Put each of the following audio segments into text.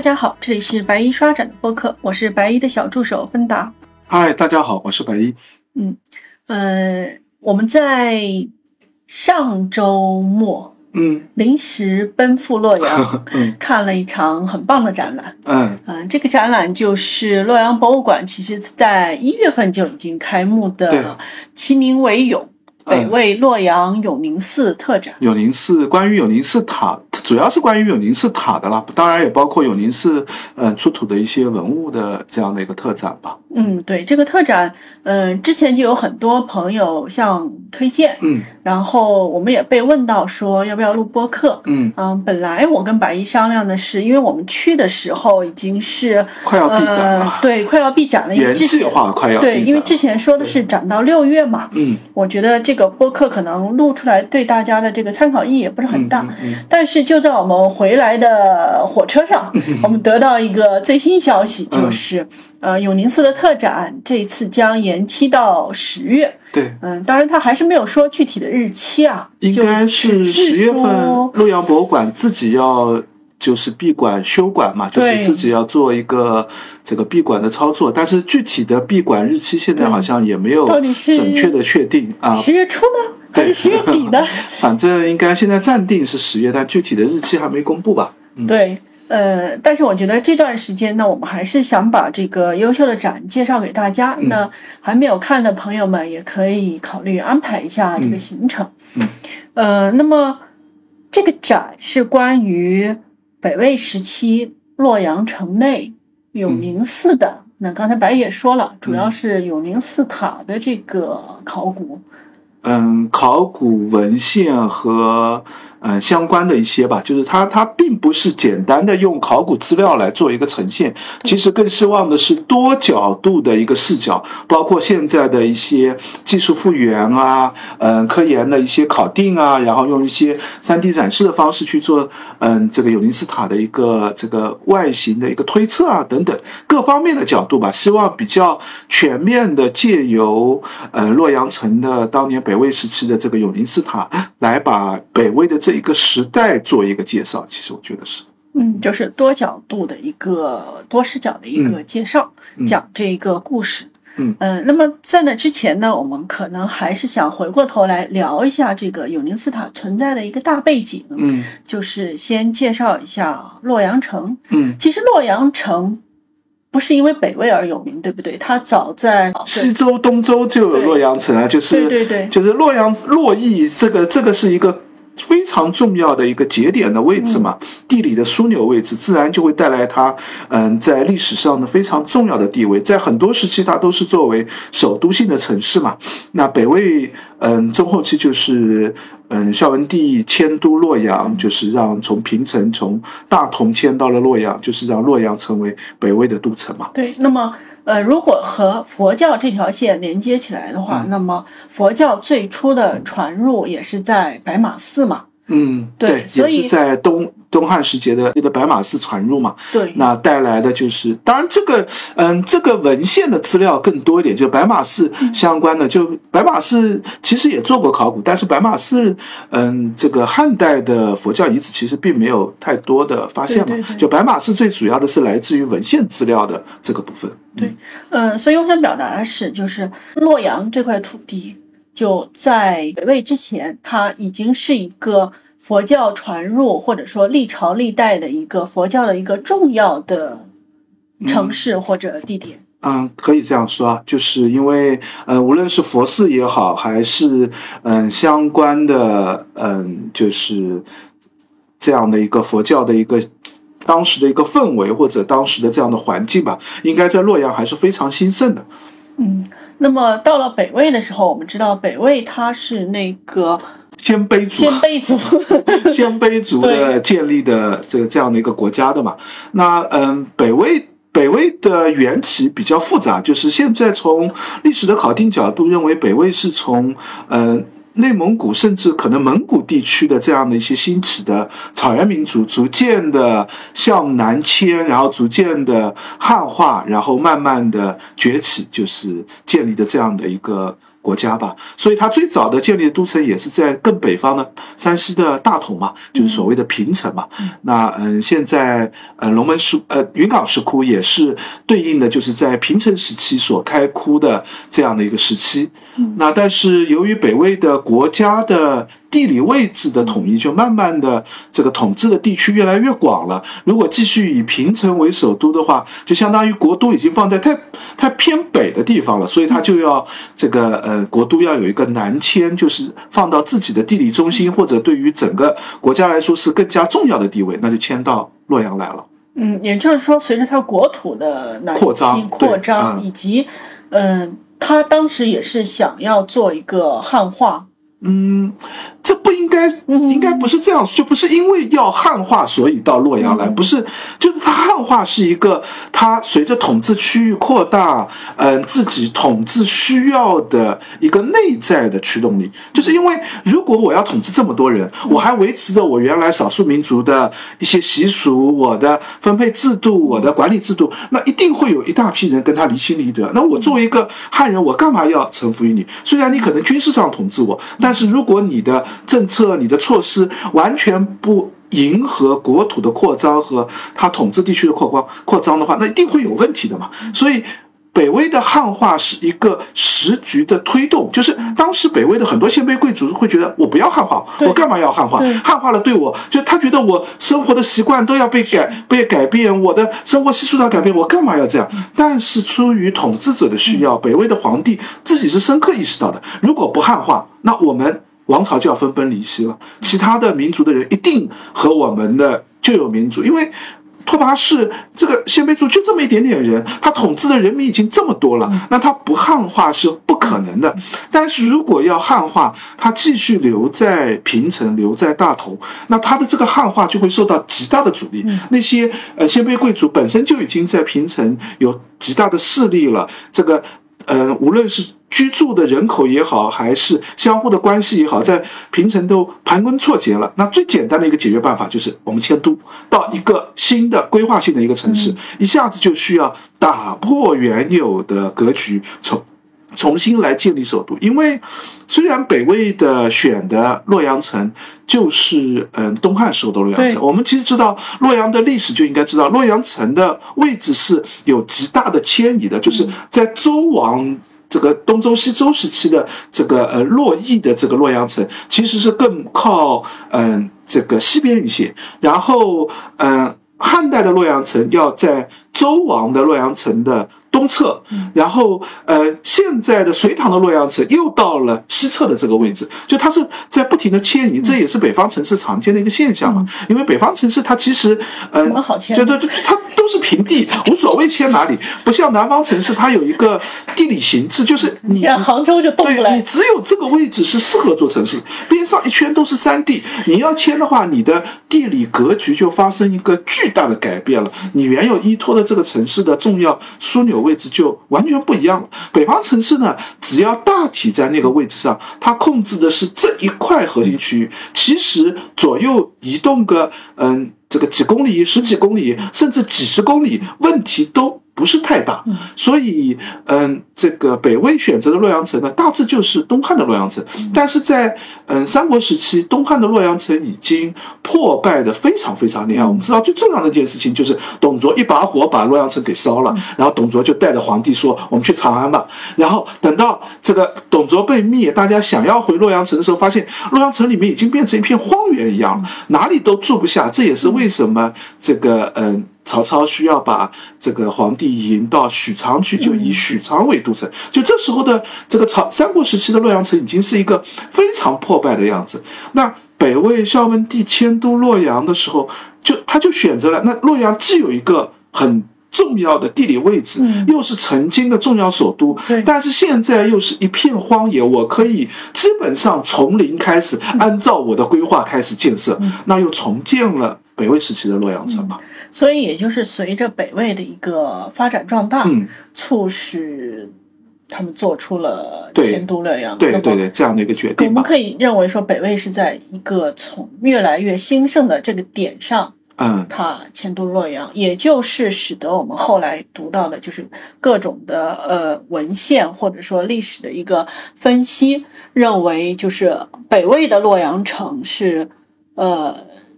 大家好，这里是白衣刷展的播客，我是白衣的小助手芬达。嗨，大家好，我是白衣。我们在上周末临时奔赴洛阳看了一场很棒的展览。这个展览就是洛阳博物馆其实在1月份就已经开幕的其宁为俑，北魏洛阳永宁寺特展。永宁寺，关于永宁寺塔，主要是关于永宁寺塔的啦，当然也包括永宁寺出土的一些文物的这样的一个特展吧。对，这个特展之前就有很多朋友向推荐，然后我们也被问到说要不要录播客。本来我跟白衣商量的是，因为我们去的时候已经是快要闭展了，对，快要闭展了，原计划快要闭展了，对，因为之前说的是展到6月嘛。我觉得这个播客可能录出来对大家的这个参考意义也不是很大，但是就在我们回来的火车上，我们得到一个最新消息，就是永宁寺的特展这一次将延期到10月。对，当然他还是没有说具体的日期啊，应该是10月份洛阳博物馆自己要就是闭馆休馆嘛，就是自己要做一个这个闭馆的操作，但是具体的闭馆日期现在好像也没有准确的确定啊。10月初呢？还是10月底呢？反正应该现在暂定是10月，但具体的日期还没公布吧。对。但是我觉得这段时间呢，我们还是想把这个优秀的展介绍给大家。那还没有看的朋友们也可以考虑安排一下这个行程。那么这个展是关于北魏时期洛阳城内永宁寺的。那刚才白也说了，主要是永宁寺塔的这个考古。考古文献和相关的一些吧，就是它并不是简单的用考古资料来做一个呈现，其实更希望的是多角度的一个视角，包括现在的一些技术复原啊，科研的一些考定啊，然后用一些 3D 展示的方式去做这个永宁寺塔的一个这个外形的一个推测啊等等各方面的角度吧，希望比较全面的借由洛阳城的当年北魏时期的这个永宁寺塔来把北魏的这一个时代做一个介绍，其实我觉得是，就是多角度的一个多视角的一个介绍，讲这个故事。那么在那之前呢，我们可能还是想回过头来聊一下这个永宁寺塔存在的一个大背景，就是先介绍一下洛阳城。其实洛阳城不是因为北魏而有名，对不对？它早在西周、东周就有洛阳城啊，就是就是洛邑，这个是一个非常重要的一个节点的位置嘛，地理的枢纽位置，自然就会带来它在历史上的非常重要的地位，在很多时期它都是作为首都性的城市嘛。那北魏中后期就是孝文帝迁都洛阳，就是让从平城从大同迁到了洛阳，就是让洛阳成为北魏的都城嘛。对，那么如果和佛教这条线连接起来的话，那么佛教最初的传入也是在白马寺嘛。对，所以也是在东汉时节的白马寺传入嘛。对，那带来的就是，当然这个文献的资料更多一点，就白马寺相关的，就白马寺其实也做过考古，但是白马寺这个汉代的佛教遗址其实并没有太多的发现嘛。对，就白马寺最主要的是来自于文献资料的这个部分。对，所以我想表达的是，就是洛阳这块土地，就在北魏之前，它已经是一个佛教传入或者说历朝历代的一个佛教的一个重要的城市或者地点。可以这样说啊，就是因为无论是佛寺也好，还是相关的就是这样的一个佛教的一个当时的一个氛围或者当时的这样的环境吧，应该在洛阳还是非常兴盛的。那么到了北魏的时候，我们知道北魏它是那个鲜卑族的建立的这样的一个国家的嘛。那北魏的缘起比较复杂，就是现在从历史的考定角度认为，北魏是从内蒙古甚至可能蒙古地区的这样的一些兴起的草原民族逐渐的向南迁，然后逐渐的汉化，然后慢慢的崛起，就是建立的这样的一个国家吧，所以它最早的建立的都城也是在更北方的山西的大同嘛，就是所谓的平城嘛。那现在龙门石云冈石窟也是对应的就是在平城时期所开窟的这样的一个时期。那但是由于北魏的国家的地理位置的统一，就慢慢的这个统治的地区越来越广了。如果继续以平城为首都的话，就相当于国都已经放在太偏北的地方了，所以它就要这个国都要有一个南迁，就是放到自己的地理中心或者对于整个国家来说是更加重要的地位，那就迁到洛阳来了。嗯，也就是说，随着它国土的南迁扩张，以及他当时也是想要做一个汉化。嗯，这不应该不是这样，就不是因为要汉化所以到洛阳来，不是，就是它汉化是一个它随着统治区域扩大，自己统治需要的一个内在的驱动力。就是因为如果我要统治这么多人，我还维持着我原来少数民族的一些习俗，我的分配制度，我的管理制度，那一定会有一大批人跟他离心离德。那我作为一个汉人，我干嘛要臣服于你？虽然你可能军事上统治我，但是如果你的政策、你的措施完全不迎合国土的扩张和它统治地区的扩张的话，那一定会有问题的嘛。所以北魏的汉化是一个时局的推动，就是当时北魏的很多鲜卑贵族会觉得我不要汉化，我干嘛要汉化？汉化了对我，就他觉得我生活的习惯都要被改变，我的生活习俗要改变，我干嘛要这样？但是出于统治者的需要，北魏的皇帝自己是深刻意识到的，如果不汉化，那我们王朝就要分崩离析了，其他的民族的人一定和我们的旧有民族，因为拓跋氏这个鲜卑族就这么一点点人，他统治的人民已经这么多了，那他不汉化是不可能的。但是如果要汉化，他继续留在平城，留在大同，那他的这个汉化就会受到极大的阻力。那些鲜卑贵族本身就已经在平城有极大的势力了，这个无论是居住的人口也好，还是相互的关系也好，在平城都盘根错节了。那最简单的一个解决办法就是我们迁都到一个新的规划性的一个城市，一下子就需要打破原有的格局，重新来建立首都。因为虽然北魏的选的洛阳城就是东汉时候的洛阳城，我们其实知道洛阳的历史就应该知道，洛阳城的位置是有极大的迁移的，就是在周王这个东周西周时期的这个洛邑的这个洛阳城，其实是更靠这个西边一些，然后汉代的洛阳城要在周王的洛阳城的东侧，然后现在的隋唐的洛阳城又到了西侧的这个位置，就它是在不停的迁移，这也是北方城市常见的一个现象嘛。因为北方城市它其实它都是平地，无所谓迁哪里，不像南方城市它有一个地理形制，就是你像杭州就动不来，你只有这个位置是适合做城市，边上一圈都是山地，你要迁的话，你的地理格局就发生一个巨大的改变了，你原有依托的这个城市的重要枢纽位置就完全不一样了。北方城市呢，只要大体在那个位置上，它控制的是这一块核心区域，其实左右移动个这个几公里、十几公里甚至几十公里问题都不是太大。所以这个北魏选择的洛阳城呢，大致就是东汉的洛阳城，但是在三国时期，东汉的洛阳城已经破败的非常非常厉害。我们知道最重要的一件事情就是董卓一把火把洛阳城给烧了，然后董卓就带着皇帝说我们去长安吧，然后等到这个董卓被灭，大家想要回洛阳城的时候，发现洛阳城里面已经变成一片荒原一样了，哪里都住不下。这也是为什么这个曹操需要把这个皇帝引到许昌去，就以许昌为都城。就这时候的这个三国时期的洛阳城已经是一个非常破败的样子。那北魏孝文帝迁都洛阳的时候，他就选择了，那洛阳既有一个很重要的地理位置，又是曾经的重要首都，但是现在又是一片荒野，我可以基本上从零开始，按照我的规划开始建设，那又重建了北魏时期的洛阳城嘛。所以也就是随着北魏的一个发展壮大，促使他们做出了迁都洛阳，对这样的一个决定。我们可以认为说，北魏是在一个从越来越兴盛的这个点上它迁都洛阳，也就是使得我们后来读到的就是各种的文献或者说历史的一个分析，认为就是北魏的洛阳城是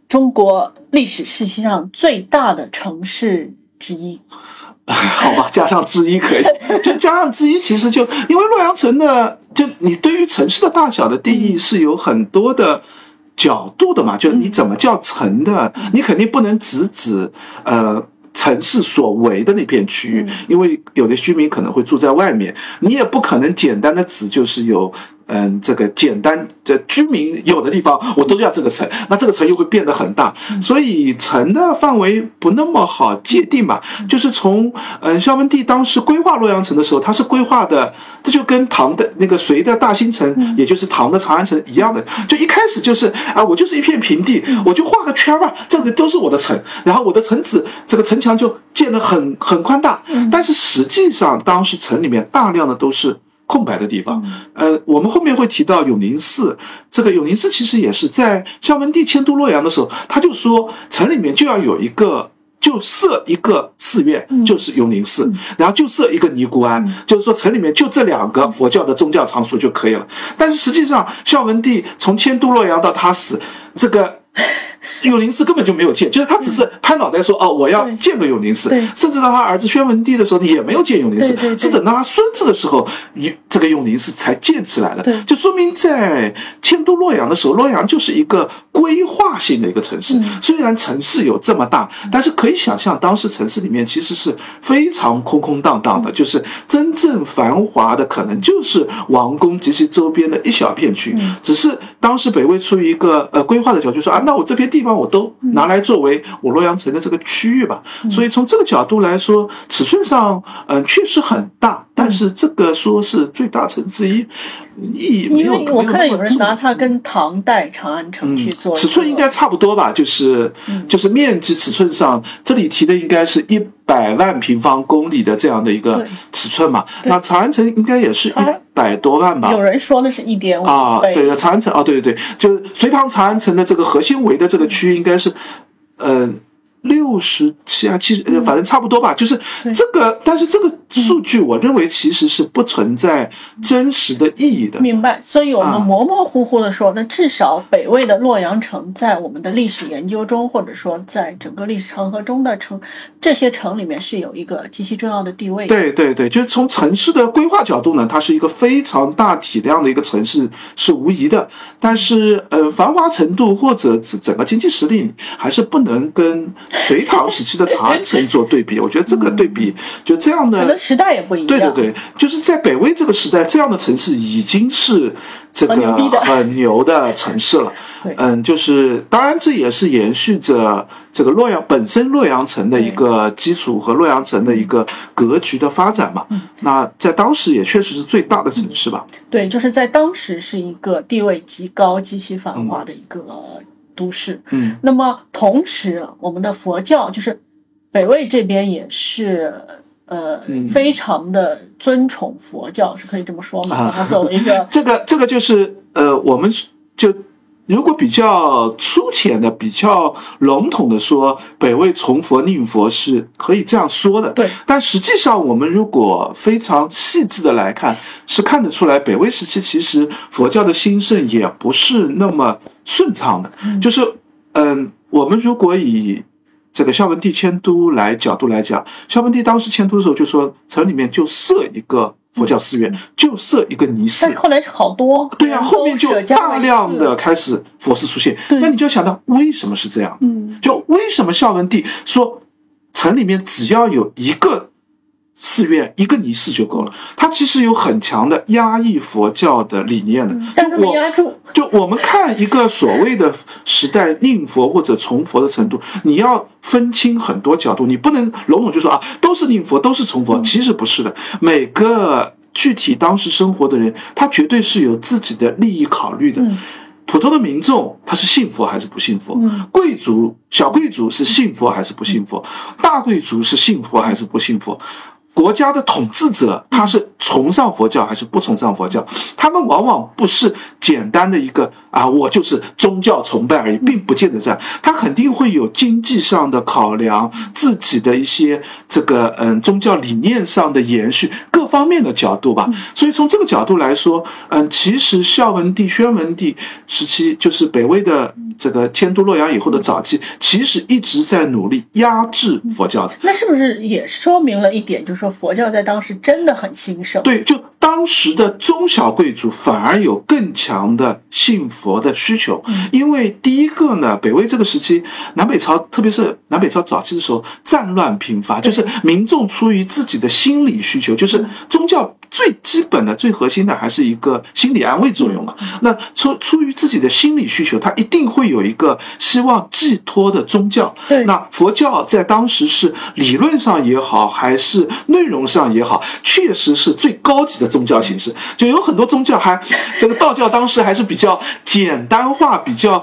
中国历史事迹上最大的城市之一。好吧，加上之一可以，就加上之一，其实就因为洛阳城的，就你对于城市的大小的定义是有很多的角度的嘛，就你怎么叫城的，你肯定不能只指城市所围的那片区域，因为有的居民可能会住在外面，你也不可能简单的指就是有这个简单的居民有的地方我都叫这个城，那这个城又会变得很大，所以城的范围不那么好界定嘛。就是从萧文帝当时规划洛阳城的时候，他是规划的，这就跟唐的那个隋的大兴城，也就是唐的长安城一样的，就一开始就是啊，我就是一片平地，我就画个圈吧，这个都是我的城，然后我的城址这个城墙就建得很宽大，但是实际上当时城里面大量的都是空白的地方，我们后面会提到永宁寺。这个永宁寺其实也是在萧文帝迁都洛阳的时候，他就说城里面就要有一个，就设一个寺院，就是永宁寺，然后就设一个尼姑庵，就是说城里面就这两个佛教的宗教场所就可以了。但是实际上，萧文帝从迁都洛阳到他死，这个永宁寺根本就没有建，就是他只是拍脑袋说哦，我要建个永宁寺，甚至到他儿子宣文帝的时候也没有建永宁寺，是等到他孙子的时候这个永宁寺才建起来的，就说明在迁都洛阳的时候，洛阳就是一个规划性的一个城市，虽然城市有这么大，但是可以想象当时城市里面其实是非常空荡荡的，就是真正繁华的可能就是王宫及其周边的一小片区，只是当时北魏出于一个规划的角度说啊，那我这片地方我都拿来作为我洛阳城的这个区域吧，所以从这个角度来说，尺寸上确实很大，但是这个说是最大城之一，意义没有。因为我看有人拿它跟唐代长安城去做，尺寸应该差不多吧，就是面积尺寸上，这里提的应该是100万平方公里的这样的一个尺寸嘛。那长安城应该也是100多万吧？有人说的是1.5啊，对的，长安城啊，对对对，就是隋唐长安城的这个核心围的这个区域应该是，67啊70，反正差不多吧。就是这个，但是这个数据我认为其实是不存在真实的意义的。明白，所以我们模模糊糊的说，那至少北魏的洛阳城在我们的历史研究中，或者说在整个历史长河中的城，这些城里面是有一个极其重要的地位的。对对对，就是从城市的规划角度呢，它是一个非常大体量的一个城市是无疑的，但是繁华程度或者整个经济实力还是不能跟隋唐时期的长安城做对比。我觉得这个对比就这样的。时代也不一样，对对对，就是在北魏这个时代，这样的城市已经是这个很牛的城市了。就是当然这也是延续着这个洛阳本身洛阳城的一个基础和洛阳城的一个格局的发展嘛。那在当时也确实是最大的城市吧。对，就是在当时是一个地位极高、极其繁华的一个都市。那么同时，我们的佛教就是北魏这边也是。非常的尊崇佛教，是可以这么说吗？它作为一个这个就是我们就如果比较粗浅的、比较笼统的说，北魏崇佛宁佛是可以这样说的。对，但实际上我们如果非常细致的来看，是看得出来，北魏时期其实佛教的兴盛也不是那么顺畅的。就是我们如果以这个萧文帝迁都角度来讲，萧文帝当时迁都的时候就说，城里面就设一个佛教寺院，就设一个尼寺。但是后来好多，对啊，后面就大量的开始佛寺出现。那你就想到为什么是这样？就为什么萧文帝说城里面只要有一个寺院、一个尼寺就够了？他其实有很强的压抑佛教的理念的。但他们压住。就我们看一个所谓的时代宁佛或者崇佛的程度，你要分清很多角度，你不能笼统就说啊，都是宁佛，都是崇佛，其实不是的。每个具体当时生活的人，他绝对是有自己的利益考虑的。普通的民众他是信佛还是不信佛？贵族、小贵族是信佛还是不信佛？大贵族是信佛还是不信佛？国家的统治者他是崇尚佛教还是不崇尚佛教，他们往往不是简单的一个我就是宗教崇拜而已，并不见得这样，他肯定会有经济上的考量，自己的一些这个宗教理念上的延续，各方面的角度吧。所以从这个角度来说，其实孝文帝宣文帝时期，就是北魏的这个迁都洛阳以后的早期，其实一直在努力压制佛教的。那是不是也说明了一点，就是说佛教在当时真的很兴盛？对，就当时的中小贵族反而有更强的信佛的需求。因为第一个呢，北魏这个时期，南北朝特别是南北朝早期的时候，战乱频发，就是民众出于自己的心理需求，就是宗教最基本的最核心的还是一个心理安慰作用嘛。那出于自己的心理需求，他一定会有一个希望寄托的宗教。对，那佛教在当时是理论上也好还是内容上也好，确实是最高级的宗教形式。就有很多宗教还这个道教当时还是比较简单化，比较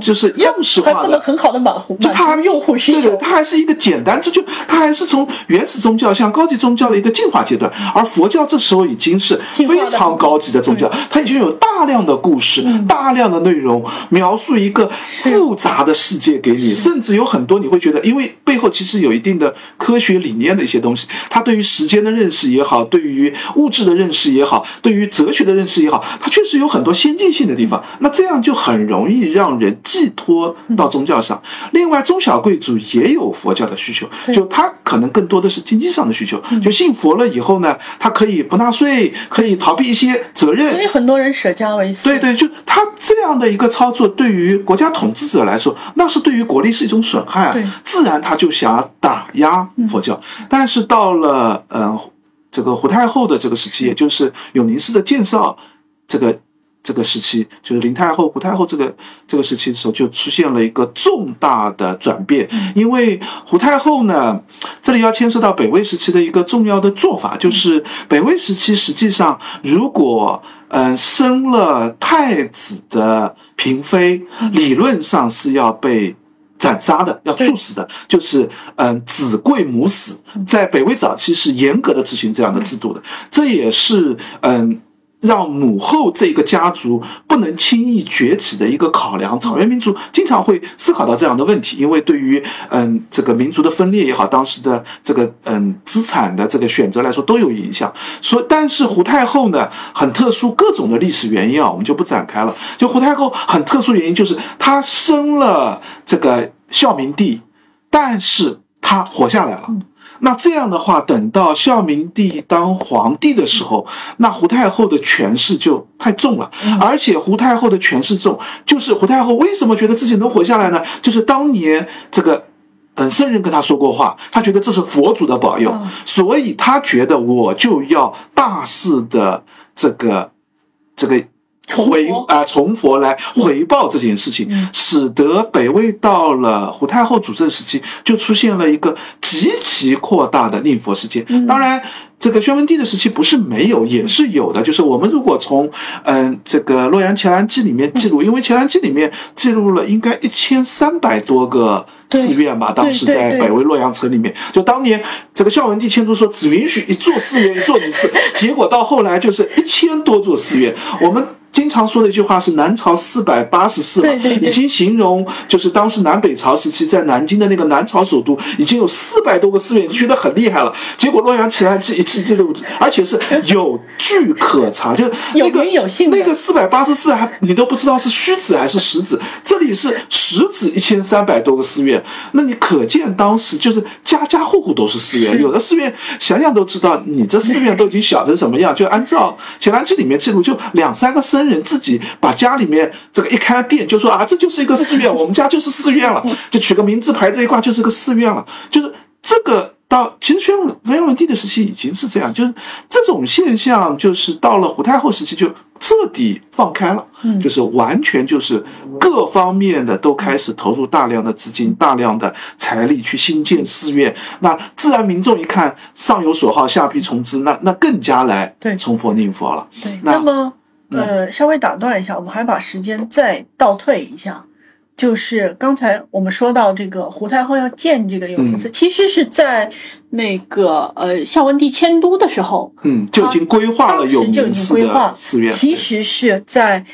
就是样式化的，还不能很好的满足用户需求。对，它还是一个简单，就它还是从原始宗教向高级宗教的一个进化阶段。而佛教这时候已经是非常高级的宗教，它已经有大量的故事、大量的内容，描述一个复杂的世界给你，甚至有很多你会觉得，因为背后其实有一定的科学理念的一些东西，它对于时间的认识也好，对于物质的认识也好，对于哲学的认识也好，它确实有很多先进性的地方。那这样就很容易让人寄托到宗教上。另外，中小贵族也有佛教的需求，就他可能更多的是经济上的需求，就信佛了以后呢，他可以不纳税，可以逃避一些责任，所以很多人舍家为僧。对对，就他这样的一个操作，对于国家统治者来说，那是对于国力是一种损害啊。自然他就想打压佛教。但是到了这个胡太后的这个时期，也就是永宁寺的建造这个时期，就是林太后、胡太后这个时期的时候，就出现了一个重大的转变。因为胡太后呢，这里要牵涉到北魏时期的一个重要的做法，就是北魏时期实际上如果生了太子的嫔妃，理论上是要被斩杀的，要处死的，就是子贵母死，在北魏早期是严格的执行这样的制度的。这也是让母后这个家族不能轻易崛起的一个考量。草原民族经常会思考到这样的问题，因为对于这个民族的分裂也好，当时的这个资产的这个选择来说都有影响。但是胡太后呢很特殊，各种的历史原因啊我们就不展开了。就胡太后很特殊原因就是她生了这个孝明帝，但是她活下来了。那这样的话，等到孝明帝当皇帝的时候，那胡太后的权势就太重了。而且胡太后的权势重，就是胡太后为什么觉得自己能活下来呢？就是当年这个圣人跟他说过话，他觉得这是佛祖的保佑，所以他觉得我就要大肆的这个从佛来回报这件事情，使得北魏到了胡太后主政时期就出现了一个极其扩大的宁佛事件。当然这个宣文帝的时期不是没有，也是有的。就是我们如果从这个洛阳前兰记里面记录，因为前兰记里面记录了应该1300多个寺院吧，当时在北魏洛阳城里面，就当年这个孝文帝迁都说只允许一座寺院一座女寺，结果到后来就是1000多座寺院。我们经常说的一句话是南朝484嘛，已经形容就是当时南北朝时期在南京的那个南朝首都已经有400多个寺院，觉得很厉害了。结果洛阳前兰记一记录，而且是有据可查，就是那个484还你都不知道是虚指还是实指，这里是实指1300多个寺院，那你可见当时就是家家户户都是寺院，有的寺院想想都知道你这寺院都已经小成什么样。就按照前兰记里面记录，就2-3个僧人自己把家里面这个一开店就说这就是一个寺院，我们家就是寺院了，就取个名字牌这一挂就是个寺院了。就是这个到其实宣文帝的时期已经是这样，就是这种现象就是到了胡太后时期就彻底放开了，就是完全就是各方面的都开始投入大量的资金、大量的财力去兴建寺院。那自然民众一看上有所好下必从之，那更加来崇佛宁佛了。对，那么稍微打断一下，我们还把时间再倒退一下。就是刚才我们说到这个胡太后要建这个永宁寺，其实是在那个孝文帝迁都的时候，就已经规划了永宁寺的寺院，其实是在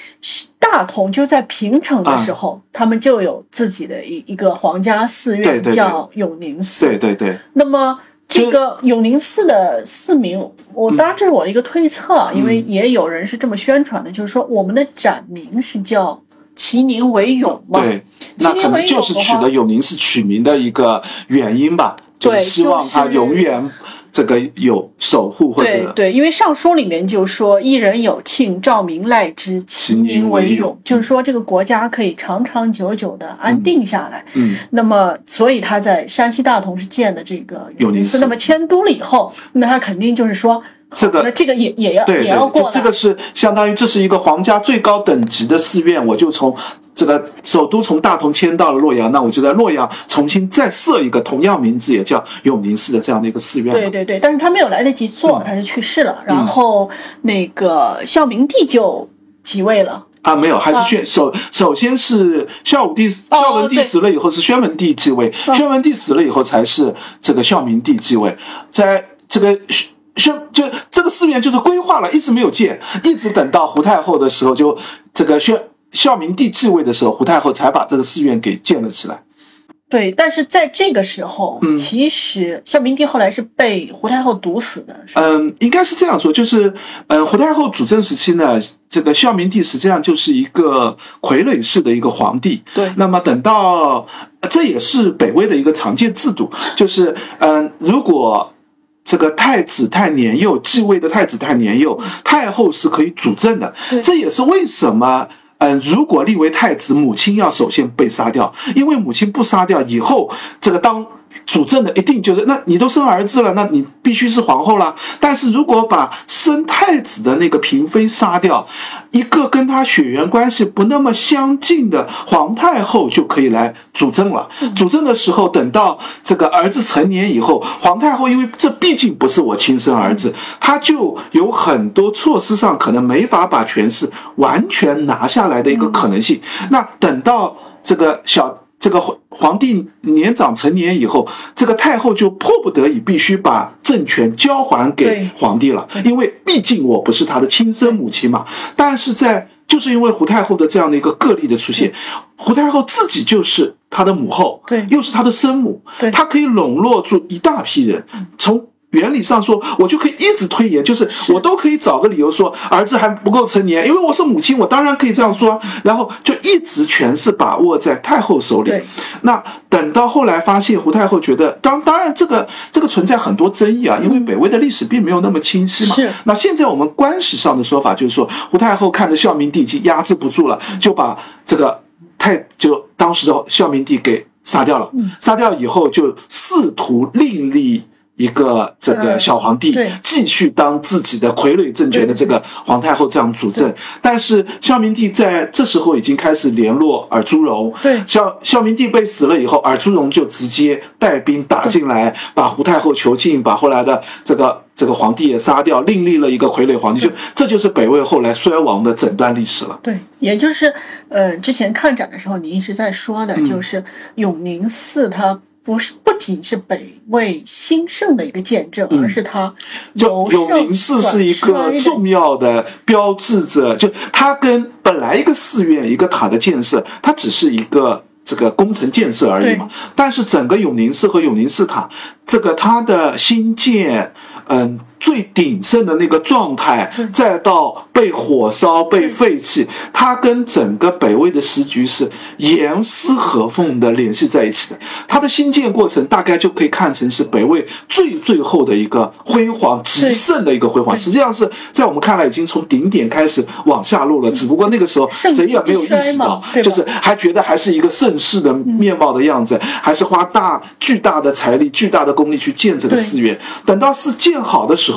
大同，就在平城的时候，他们就有自己的一个皇家寺院叫永宁寺。对对对。那么这个永宁寺的寺名，我当然这是我的一个推测，因为也有人是这么宣传的，就是说我们的展名是叫其宁为永嘛。对，那可能就是取的永宁寺取名的一个原因吧，就是希望它永远这个有守护，或者对，因为尚书里面就说一人有庆，照明赖之，其宁为永，就是说这个国家可以长长久久的安定下来。那么所以他在山西大同是建的这个永宁寺，那么迁都了以后，那他肯定就是说这个也要过来，这个是相当于这是一个皇家最高等级的寺院，我就从这个首都从大同迁到了洛阳，那我就在洛阳重新再设一个同样名字也叫永宁寺的这样的一个寺院。对对对，但是他没有来得及做，他就去世了。然后那个孝明帝就即位了。没有，还是首先是孝文帝死了以后是宣文帝继位，宣文帝死了以后才是这个孝明帝继位，在这个。就这个寺院就是规划了，一直没有建，一直等到胡太后的时候，就这个孝明帝继位的时候，胡太后才把这个寺院给建了起来。对，但是在这个时候，其实孝明帝后来是被胡太后毒死的。应该是这样说，就是胡太后主政时期呢，这个孝明帝实际上就是一个傀儡式的一个皇帝。对，那么等到这也是北魏的一个常见制度，就是如果这个太子太年幼，继位的太子太年幼，太后是可以主政的。这也是为什么如果立为太子，母亲要首先被杀掉，因为母亲不杀掉以后，这个当主政的一定就是，那你都生儿子了，那你必须是皇后了。但是如果把生太子的那个嫔妃杀掉，一个跟他血缘关系不那么相近的皇太后就可以来主政了。主政的时候，等到这个儿子成年以后，皇太后因为这毕竟不是我亲生儿子，他就有很多措施上可能没法把权势完全拿下来的一个可能性。那等到这个皇帝年长成年以后，这个太后就迫不得已必须把政权交还给皇帝了，因为毕竟我不是他的亲生母亲嘛。但是就是因为胡太后的这样的一个个例的出现，胡太后自己就是他的母后，又是他的生母，他可以笼络住一大批人。从原理上说，我就可以一直推延，就是我都可以找个理由说儿子还不够成年，因为我是母亲，我当然可以这样说。然后就一直权势把握在太后手里。那等到后来发现胡太后觉得，当然这个存在很多争议啊，因为北魏的历史并没有那么清晰嘛。那现在我们官史上的说法就是说，胡太后看着孝明帝已经压制不住了，就把这个就当时的孝明帝给杀掉了。杀掉以后就试图另立一个这个小皇帝继续当自己的傀儡政权的这个皇太后这样主政。但是孝明帝在这时候已经开始联络尔朱荣。孝明帝被死了以后，尔朱荣就直接带兵打进来，把胡太后囚禁，把后来的这个皇帝也杀掉，另立了一个傀儡皇帝。这就是北魏后来衰亡的整段历史了。对，也就是之前看展的时候你一直在说的，就是永宁寺它不仅是北魏兴盛的一个见证，而是它永宁寺是一个重要的标志着，就它跟本来一个寺院一个塔的建设，它只是一个这个工程建设而已嘛。但是整个永宁寺和永宁寺塔，这个它的兴建，最鼎盛的那个状态，再到被火烧被废弃，它跟整个北魏的时局是严丝合缝的联系在一起的。它的兴建过程大概就可以看成是北魏最后的一个辉煌极盛的一个辉煌，实际上是在我们看来已经从顶点开始往下落了，只不过那个时候谁也没有意识到，就是还觉得还是一个盛世的面貌的样子，还是花巨大的财力巨大的功力去建这个寺院。等到是建好的时候，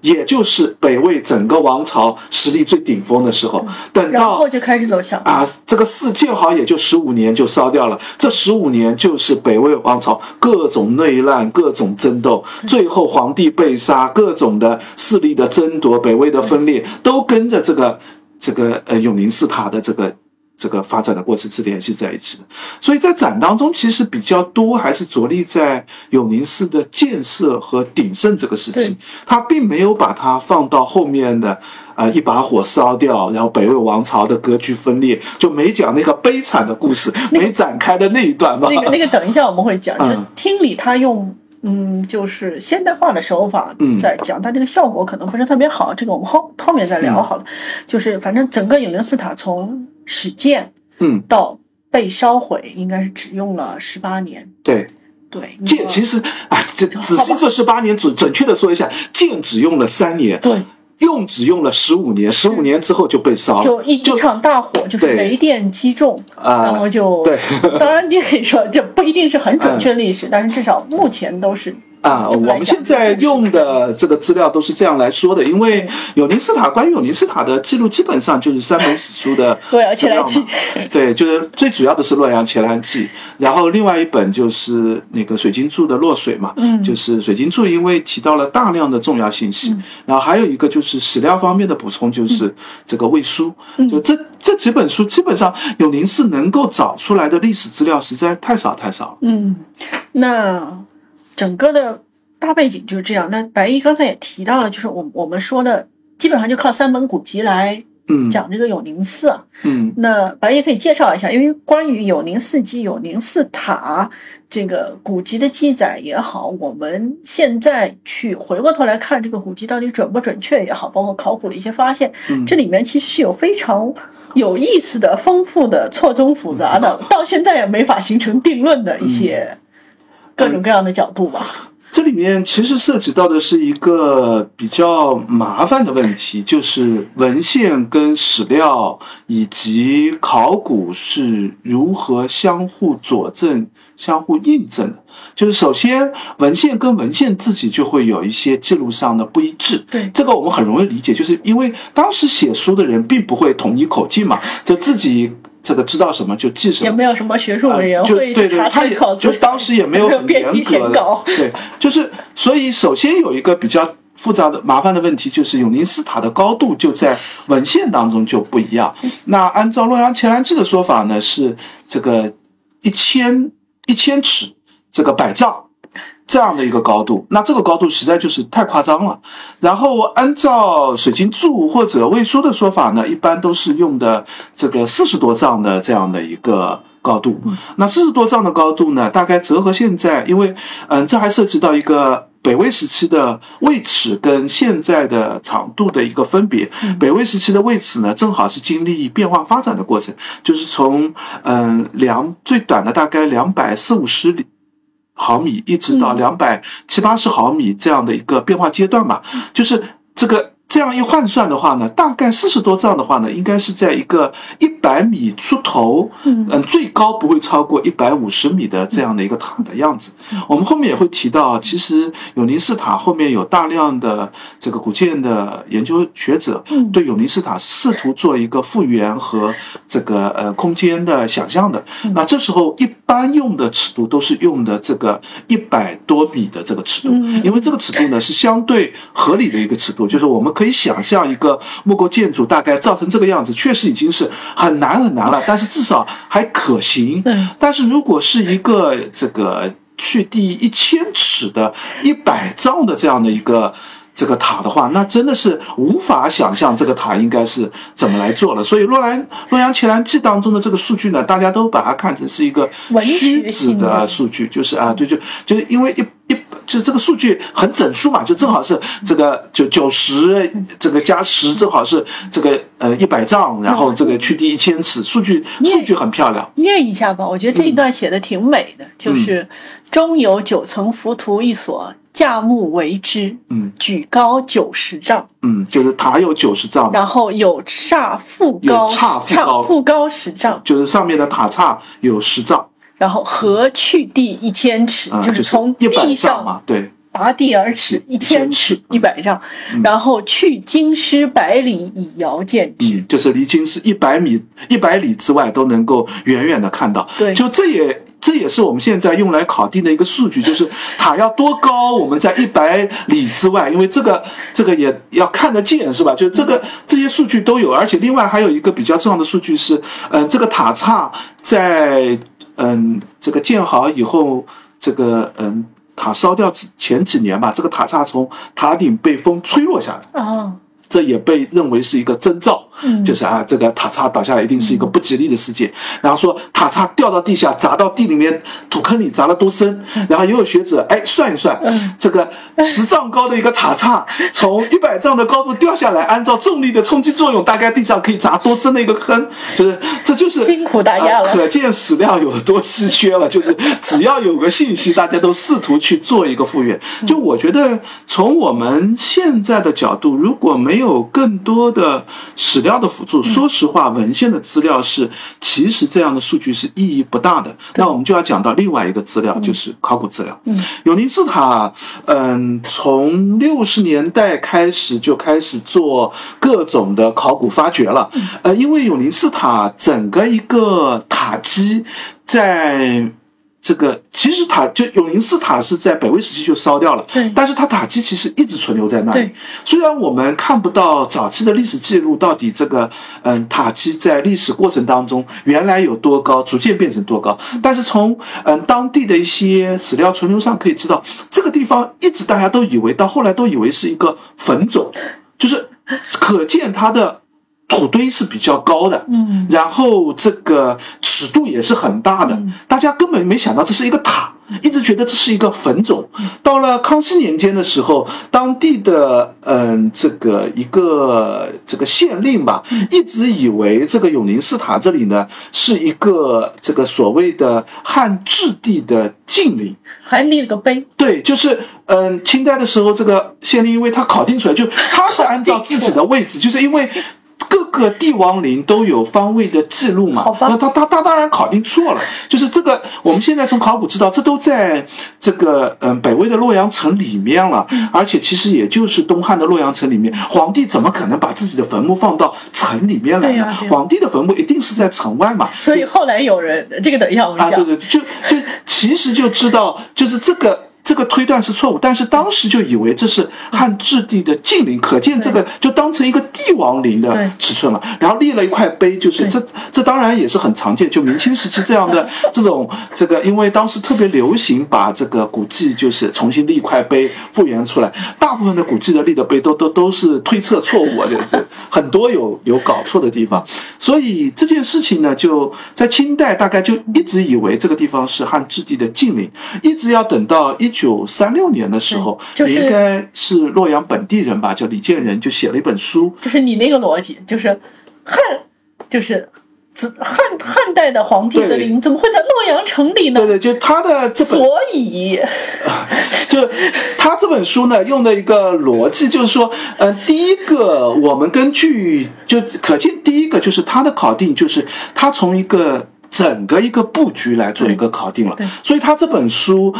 也就是北魏整个王朝实力最顶峰的时候。等到然后就开始走向这个寺建好也就15年就烧掉了。这15年就是北魏王朝各种内乱，各种争斗，最后皇帝被杀，各种的势力的争夺，北魏的分裂，都跟着这个永宁寺塔的这个这个发展的过程是联系在一起的。所以在展当中其实比较多还是着力在永宁寺的建设和鼎盛这个事情，他并没有把它放到后面的一把火烧掉，然后北魏王朝的格局分裂，就没讲那个悲惨的故事，没展开的那一段吧。那个等一下我们会讲，就听理他用就是现代化的手法在讲，但这个效果可能不是特别好，这个我们后面再聊好了。就是反正整个永宁寺塔从始建到被烧毁应该是只用了18年。对，建其实仔细这18年准确的说一下，建只用了3年，对，用只用了15年，15年之后就被烧了，就一场大火，就是雷电击中，然后就对。当然你可以说这不一定是很准确历史，但是至少目前都是我们现在用的这个资料都是这样来说的，因为永宁寺塔关于永宁寺塔的记录基本上就是三本史书的洛阳前兰记，对，就是最主要的是洛阳前兰记，然后另外一本就是那个水经注的洛水嘛，就是水经注因为提到了大量的重要信息，然后还有一个就是史料方面的补充，就是这个魏书，就这几本书基本上永宁寺能够找出来的历史资料实在太少太少了。那整个的大背景就是这样。那白毅刚才也提到了，就是我们说的基本上就靠三本古籍来讲这个永宁寺。那白毅可以介绍一下，因为关于永宁寺及永宁寺塔这个古籍的记载也好，我们现在去回过头来看这个古籍到底准不准确也好，包括考古的一些发现，这里面其实是有非常有意思的、丰富的、错综复杂的，到现在也没法形成定论的一些各种各样的角度吧。这里面其实涉及到的是一个比较麻烦的问题，就是文献跟史料以及考古是如何相互佐证、相互印证的。就是首先，文献跟文献自己就会有一些记录上的不一致。对，这个我们很容易理解，就是因为当时写书的人并不会统一口径嘛，就自己这个知道什么就记什么，也没有什么学术委员会查参考资料，就当时也没有很严格的，对，就是所以首先有一个比较复杂的麻烦的问题，就是永宁寺塔的高度就在文献当中就不一样。那按照洛阳前兰记的说法呢，是这个一千尺，这个100丈这样的一个高度，那这个高度实在就是太夸张了。然后按照水经注或者魏书的说法呢，一般都是用的这个40多丈的这样的一个高度。那40多丈的高度呢，大概折合现在，因为这还涉及到一个北魏时期的魏尺跟现在的长度的一个分别。北魏时期的魏尺呢，正好是经历变化发展的过程，就是从最短的大概240-250毫米一直到270-280毫米这样的一个变化阶段吧。就是这样一换算的话呢，大概40多丈的话呢，应该是在一个100米出头，最高不会超过150米的这样的一个塔的样子。我们后面也会提到，其实永宁寺塔后面有大量的这个古建的研究学者对永宁寺塔试图做一个复原和这个空间的想象的。那这时候一般用的尺度都是用的这个100多米的这个尺度，因为这个尺度呢是相对合理的一个尺度，就是我们可以想象一个木构建筑大概造成这个样子，确实已经是很难很难了，但是至少还可行。但是如果是一个这个距地1000尺的100丈的这样的一个塔的话，那真的是无法想象这个塔应该是怎么来做了。所以洛阳前兰记当中的这个数据呢，大家都把它看成是一个虚指的数据，就是就是因为就这个数据很整数嘛，就正好是这个90这个加10，正好是这个100丈，然后这个距地1000尺，数据很漂亮。念一下吧，我觉得这一段写的挺美的，就是中有9层浮屠一所，架木为之，举高90丈，就是塔有90丈，然后有刹复高10丈，就是上面的塔刹有10丈。然后合去地1000尺，就是从地上拔地而尺，1000尺100丈，然后去京师100里以遥见之，就是离京师100米之外都能够远远的看到。对，就这也这也是我们现在用来考定的一个数据，就是塔要多高，我们在100里之外，因为这个也要看得见，是吧？就这些数据都有，而且另外还有一个比较重要的数据是，这个塔刹在这个建好以后，这个塔烧掉前几年吧，这个塔刹从塔顶被风吹落下来。哦，这也被认为是一个征兆，就是啊，这个塔刹倒下来一定是一个不吉利的事件。然后说塔刹掉到地下，砸到地里面土坑里，砸了多深？然后也有学者算一算，这个10丈高的一个塔刹从100丈的高度掉下来，按照重力的冲击作用，大概地上可以砸多深的一个坑？就是这就是辛苦大家了，可见史料有多稀缺了。就是只要有个信息，大家都试图去做一个复原。就我觉得从我们现在的角度，如果没有更多的史料的辅助，说实话文献的资料是其实这样的数据是意义不大的。那我们就要讲到另外一个资料，就是考古资料。永宁寺塔从60年代开始就开始做各种的考古发掘了。因为永宁寺塔整个一个塔基在这个其实永宁寺塔是在北魏时期就烧掉了，但是它塔基其实一直存留在那里。虽然我们看不到早期的历史记录到底这个塔基在历史过程当中原来有多高，逐渐变成多高，但是从当地的一些史料存留上可以知道，这个地方一直大家都以为到后来都以为是一个坟冢，就是可见它的土堆是比较高的，然后这个尺度也是很大的，大家根本没想到这是一个塔，一直觉得这是一个坟冢。到了康熙年间的时候，当地的这个县令吧，一直以为这个永宁寺塔这里呢是一个这个所谓的汉置地的禁陵，还立了个碑。对，就是清代的时候，这个县令因为他考定出来，就他是按照自己的位置，就是因为各个帝王陵都有方位的记录嘛，那他当然考定错了。就是这个，我们现在从考古知道，这都在这个北魏的洛阳城里面了，而且其实也就是东汉的洛阳城里面。皇帝怎么可能把自己的坟墓放到城里面来呢？皇帝的坟墓一定是在城外嘛。所以后来有人这个等一下我们讲啊，对，就其实就知道，就是这个推断是错误，但是当时就以为这是汉置地的禁陵，可见这个就当成一个帝王陵的尺寸了。然后立了一块碑，就是这当然也是很常见，就明清时期这样的这种这个，因为当时特别流行把这个古迹就是重新立一块碑复原出来，大部分的古迹的立的碑都是推测错误，就是很多有搞错的地方。所以这件事情呢，就在清代大概就一直以为这个地方是汉置地的禁陵，一直要等到1936年的时候，就是应该是洛阳本地人吧，叫李建仁，就写了一本书。就是你那个逻辑，就是汉代的皇帝的陵怎么会在洛阳城里呢？对，就他的这本，所以就他这本书呢用的一个逻辑就是说，第一个我们根据就可见，第一个就是他的考定，就是他从一个整个一个布局来做一个考定了。所以他这本书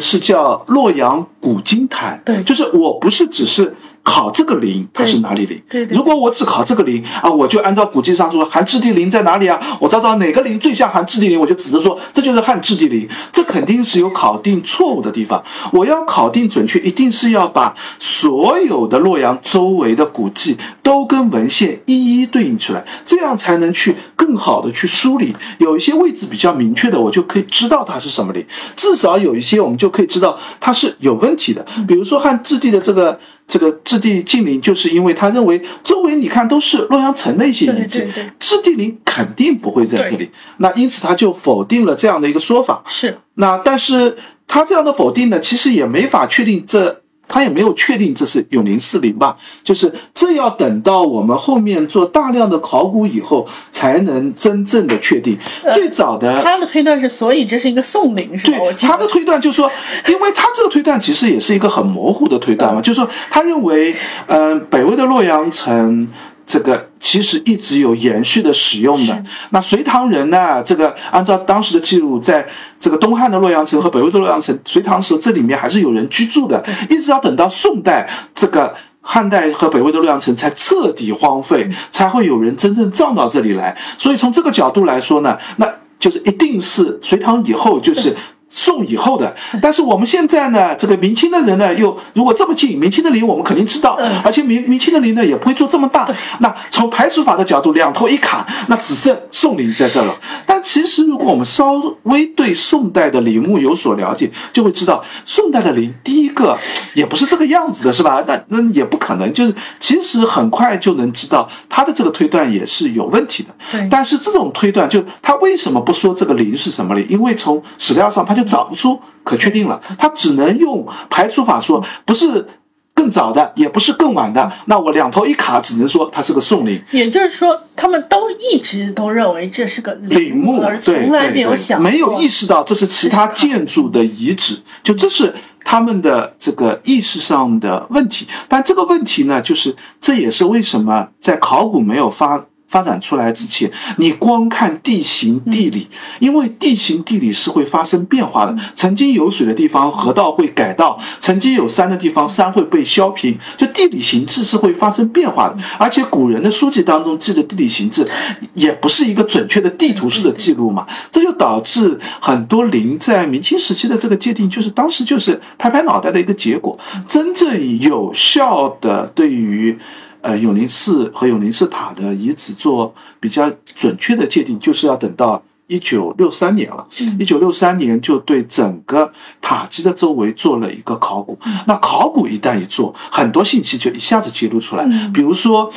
是叫《洛阳古今坛》。对，就是我不是只是考这个陵它是哪里陵，如果我只考这个陵啊，我就按照古籍上说汉置地陵在哪里啊，我找找哪个陵最像汉置地陵，我就指着说这就是汉置地陵，这肯定是有考定错误的地方。我要考定准确，一定是要把所有的洛阳周围的古迹都跟文献一一对应出来，这样才能去更好的去梳理。有一些位置比较明确的，我就可以知道它是什么陵，至少有一些我们就可以知道它是有问题的。比如说汉置地的这个置地禁陵，就是因为他认为周围你看都是洛阳城的一些遗迹，置地陵肯定不会在这里，那因此他就否定了这样的一个说法。是，那但是他这样的否定呢，其实也没法确定他也没有确定这是永宁寺陵吧，就是这要等到我们后面做大量的考古以后才能真正的确定。最早的他的推断是，所以这是一个宋陵是吧？对，他的推断就是说，因为他这个推断其实也是一个很模糊的推断嘛，就是说他认为北魏的洛阳城这个其实一直有延续的使用的。那隋唐人呢，这个按照当时的记录，在这个东汉的洛阳城和北魏的洛阳城，隋唐时候这里面还是有人居住的，一直要等到宋代，这个汉代和北魏的洛阳城才彻底荒废，才会有人真正葬到这里来。所以从这个角度来说呢，那就是一定是隋唐以后就是宋以后的，但是我们现在呢，这个明清的人呢，又如果这么近，明清的陵我们肯定知道，而且明清的陵呢也不会做这么大。那从排除法的角度，两头一卡，那只剩宋陵在这了。但其实如果我们稍微对宋代的陵墓有所了解，就会知道宋代的陵第一个也不是这个样子的，是吧？那也不可能，就是其实很快就能知道他的这个推断也是有问题的。但是这种推断，就他为什么不说这个陵是什么陵？因为从史料上他就找不出可确定了，他只能用排除法说，不是更早的，也不是更晚的，那我两头一卡，只能说它是个宋陵。也就是说，他们都一直都认为这是个陵墓，而从来没有想过，没有意识到这是其他建筑的遗址，就这是他们的这个意识上的问题。但这个问题呢，就是这也是为什么在考古没有发展出来之前，你光看地形地理，因为地形地理是会发生变化的。曾经有水的地方，河道会改道；曾经有山的地方，山会被削平。就地理形制是会发生变化的，而且古人的书籍当中记的地理形制，也不是一个准确的地图式的记录嘛。这就导致很多陵在明清时期的这个界定，就是当时就是拍拍脑袋的一个结果。真正有效的对于永陵寺和永陵寺塔的遗址做比较准确的界定，就是要等到1963年了。1963年就对整个塔基的周围做了一个考古。那考古一旦一做，很多信息就一下子揭露出来。比如说，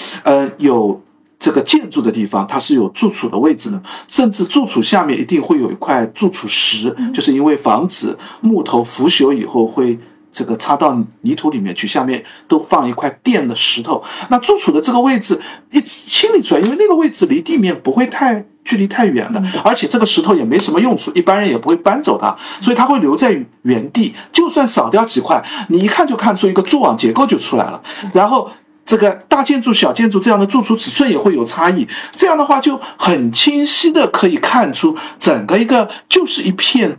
有这个建筑的地方，它是有住处的位置的，甚至住处下面一定会有一块住处石，就是因为防止木头腐朽以后会这个插到泥土里面去，下面都放一块垫的石头。那住处的这个位置一清理出来，因为那个位置离地面不会距离太远的，而且这个石头也没什么用处，一般人也不会搬走它，所以它会留在原地。就算少掉几块，你一看就看出一个蛛网结构就出来了。然后这个大建筑、小建筑这样的住处尺寸也会有差异，这样的话就很清晰的可以看出整个一个就是一片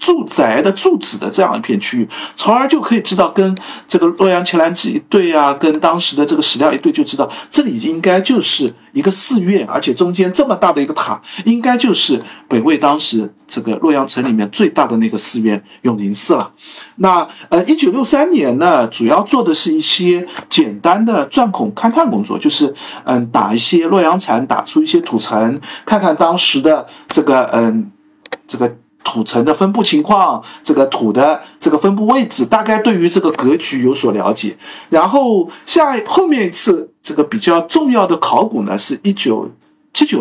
住宅的住址的这样一片区域，从而就可以知道跟这个洛阳前南记一对啊，跟当时的这个史料一对，就知道这里应该就是一个寺院，而且中间这么大的一个塔，应该就是北魏当时这个洛阳城里面最大的那个寺院永宁寺了。那1963年呢，主要做的是一些简单的钻孔勘探工作，就是打一些洛阳铲，打出一些土层，看看当时的这个土层的分布情况，这个土的这个分布位置，大概对于这个格局有所了解。然后后面一次这个比较重要的考古呢，是1979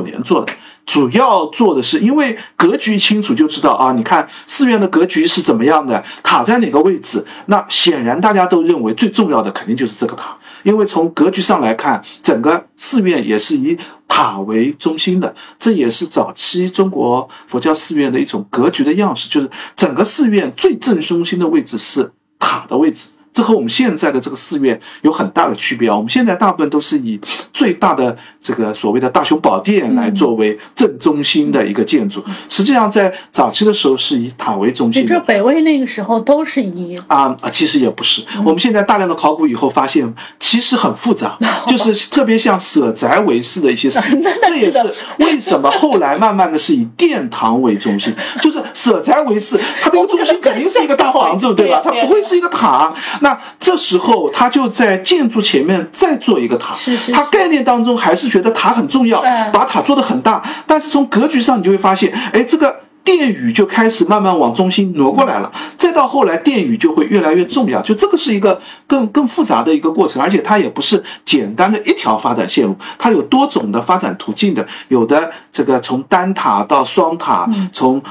年做的，主要做的是因为格局清楚就知道啊，你看寺院的格局是怎么样的，塔在哪个位置。那显然大家都认为最重要的肯定就是这个塔，因为从格局上来看，整个寺院也是以塔为中心的，这也是早期中国佛教寺院的一种格局的样式，就是整个寺院最正中心的位置是塔的位置。这和我们现在的这个寺院有很大的区别啊！我们现在大部分都是以最大的这个所谓的大雄宝殿来作为正中心的一个建筑，实际上在早期的时候是以塔为中心的。这北魏那个时候都是以其实也不是。我们现在大量的考古以后发现，其实很复杂，就是特别像舍宅为寺的一些寺院，这也是为什么后来慢慢的是以殿堂为中心，就是舍宅为寺，它这个中心肯定是一个大房子，对吧？它不会是一个塔。那这时候他就在建筑前面再做一个塔，他概念当中还是觉得塔很重要，把塔做得很大，但是从格局上你就会发现，这个殿宇就开始慢慢往中心挪过来了，再到后来殿宇就会越来越重要，就这个是一个更复杂的一个过程，而且它也不是简单的一条发展线路，它有多种的发展途径的，有的这个从单塔到双塔，从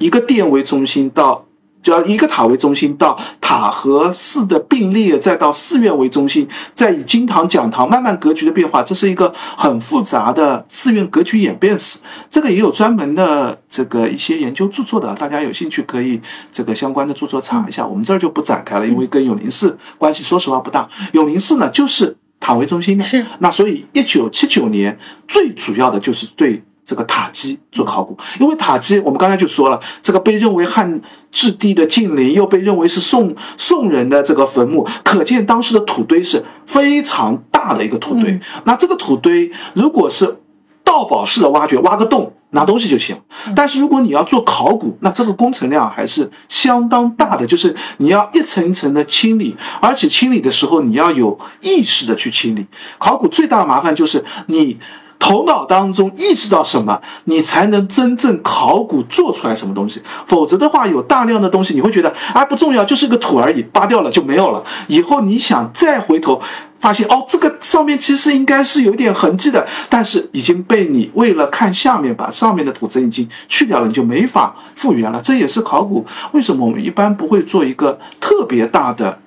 一个殿为中心到就要一个塔为中心，到塔和寺的并列，再到寺院为中心，再以经堂讲堂慢慢格局的变化，这是一个很复杂的寺院格局演变史。这个也有专门的这个一些研究著作的，大家有兴趣可以这个相关的著作查一下，我们这儿就不展开了，因为跟永陵寺关系说实话不大。永陵寺呢就是塔为中心的，那所以1979年最主要的就是对这个塔基做考古，因为塔基我们刚才就说了，这个被认为汉质地的晋陵，又被认为是宋人的这个坟墓，可见当时的土堆是非常大的一个土堆。那这个土堆如果是盗宝式的挖掘，挖个洞，拿东西就行。但是如果你要做考古，那这个工程量还是相当大的，就是你要一层一层的清理，而且清理的时候你要有意识的去清理。考古最大的麻烦就是你头脑当中意识到什么，你才能真正考古做出来什么东西。否则的话，有大量的东西你会觉得哎，不重要，就是个土而已，扒掉了就没有了。以后你想再回头发现，哦，这个上面其实应该是有点痕迹的，但是已经被你为了看下面把上面的土层已经去掉了，你就没法复原了。这也是考古为什么我们一般不会做一个特别大的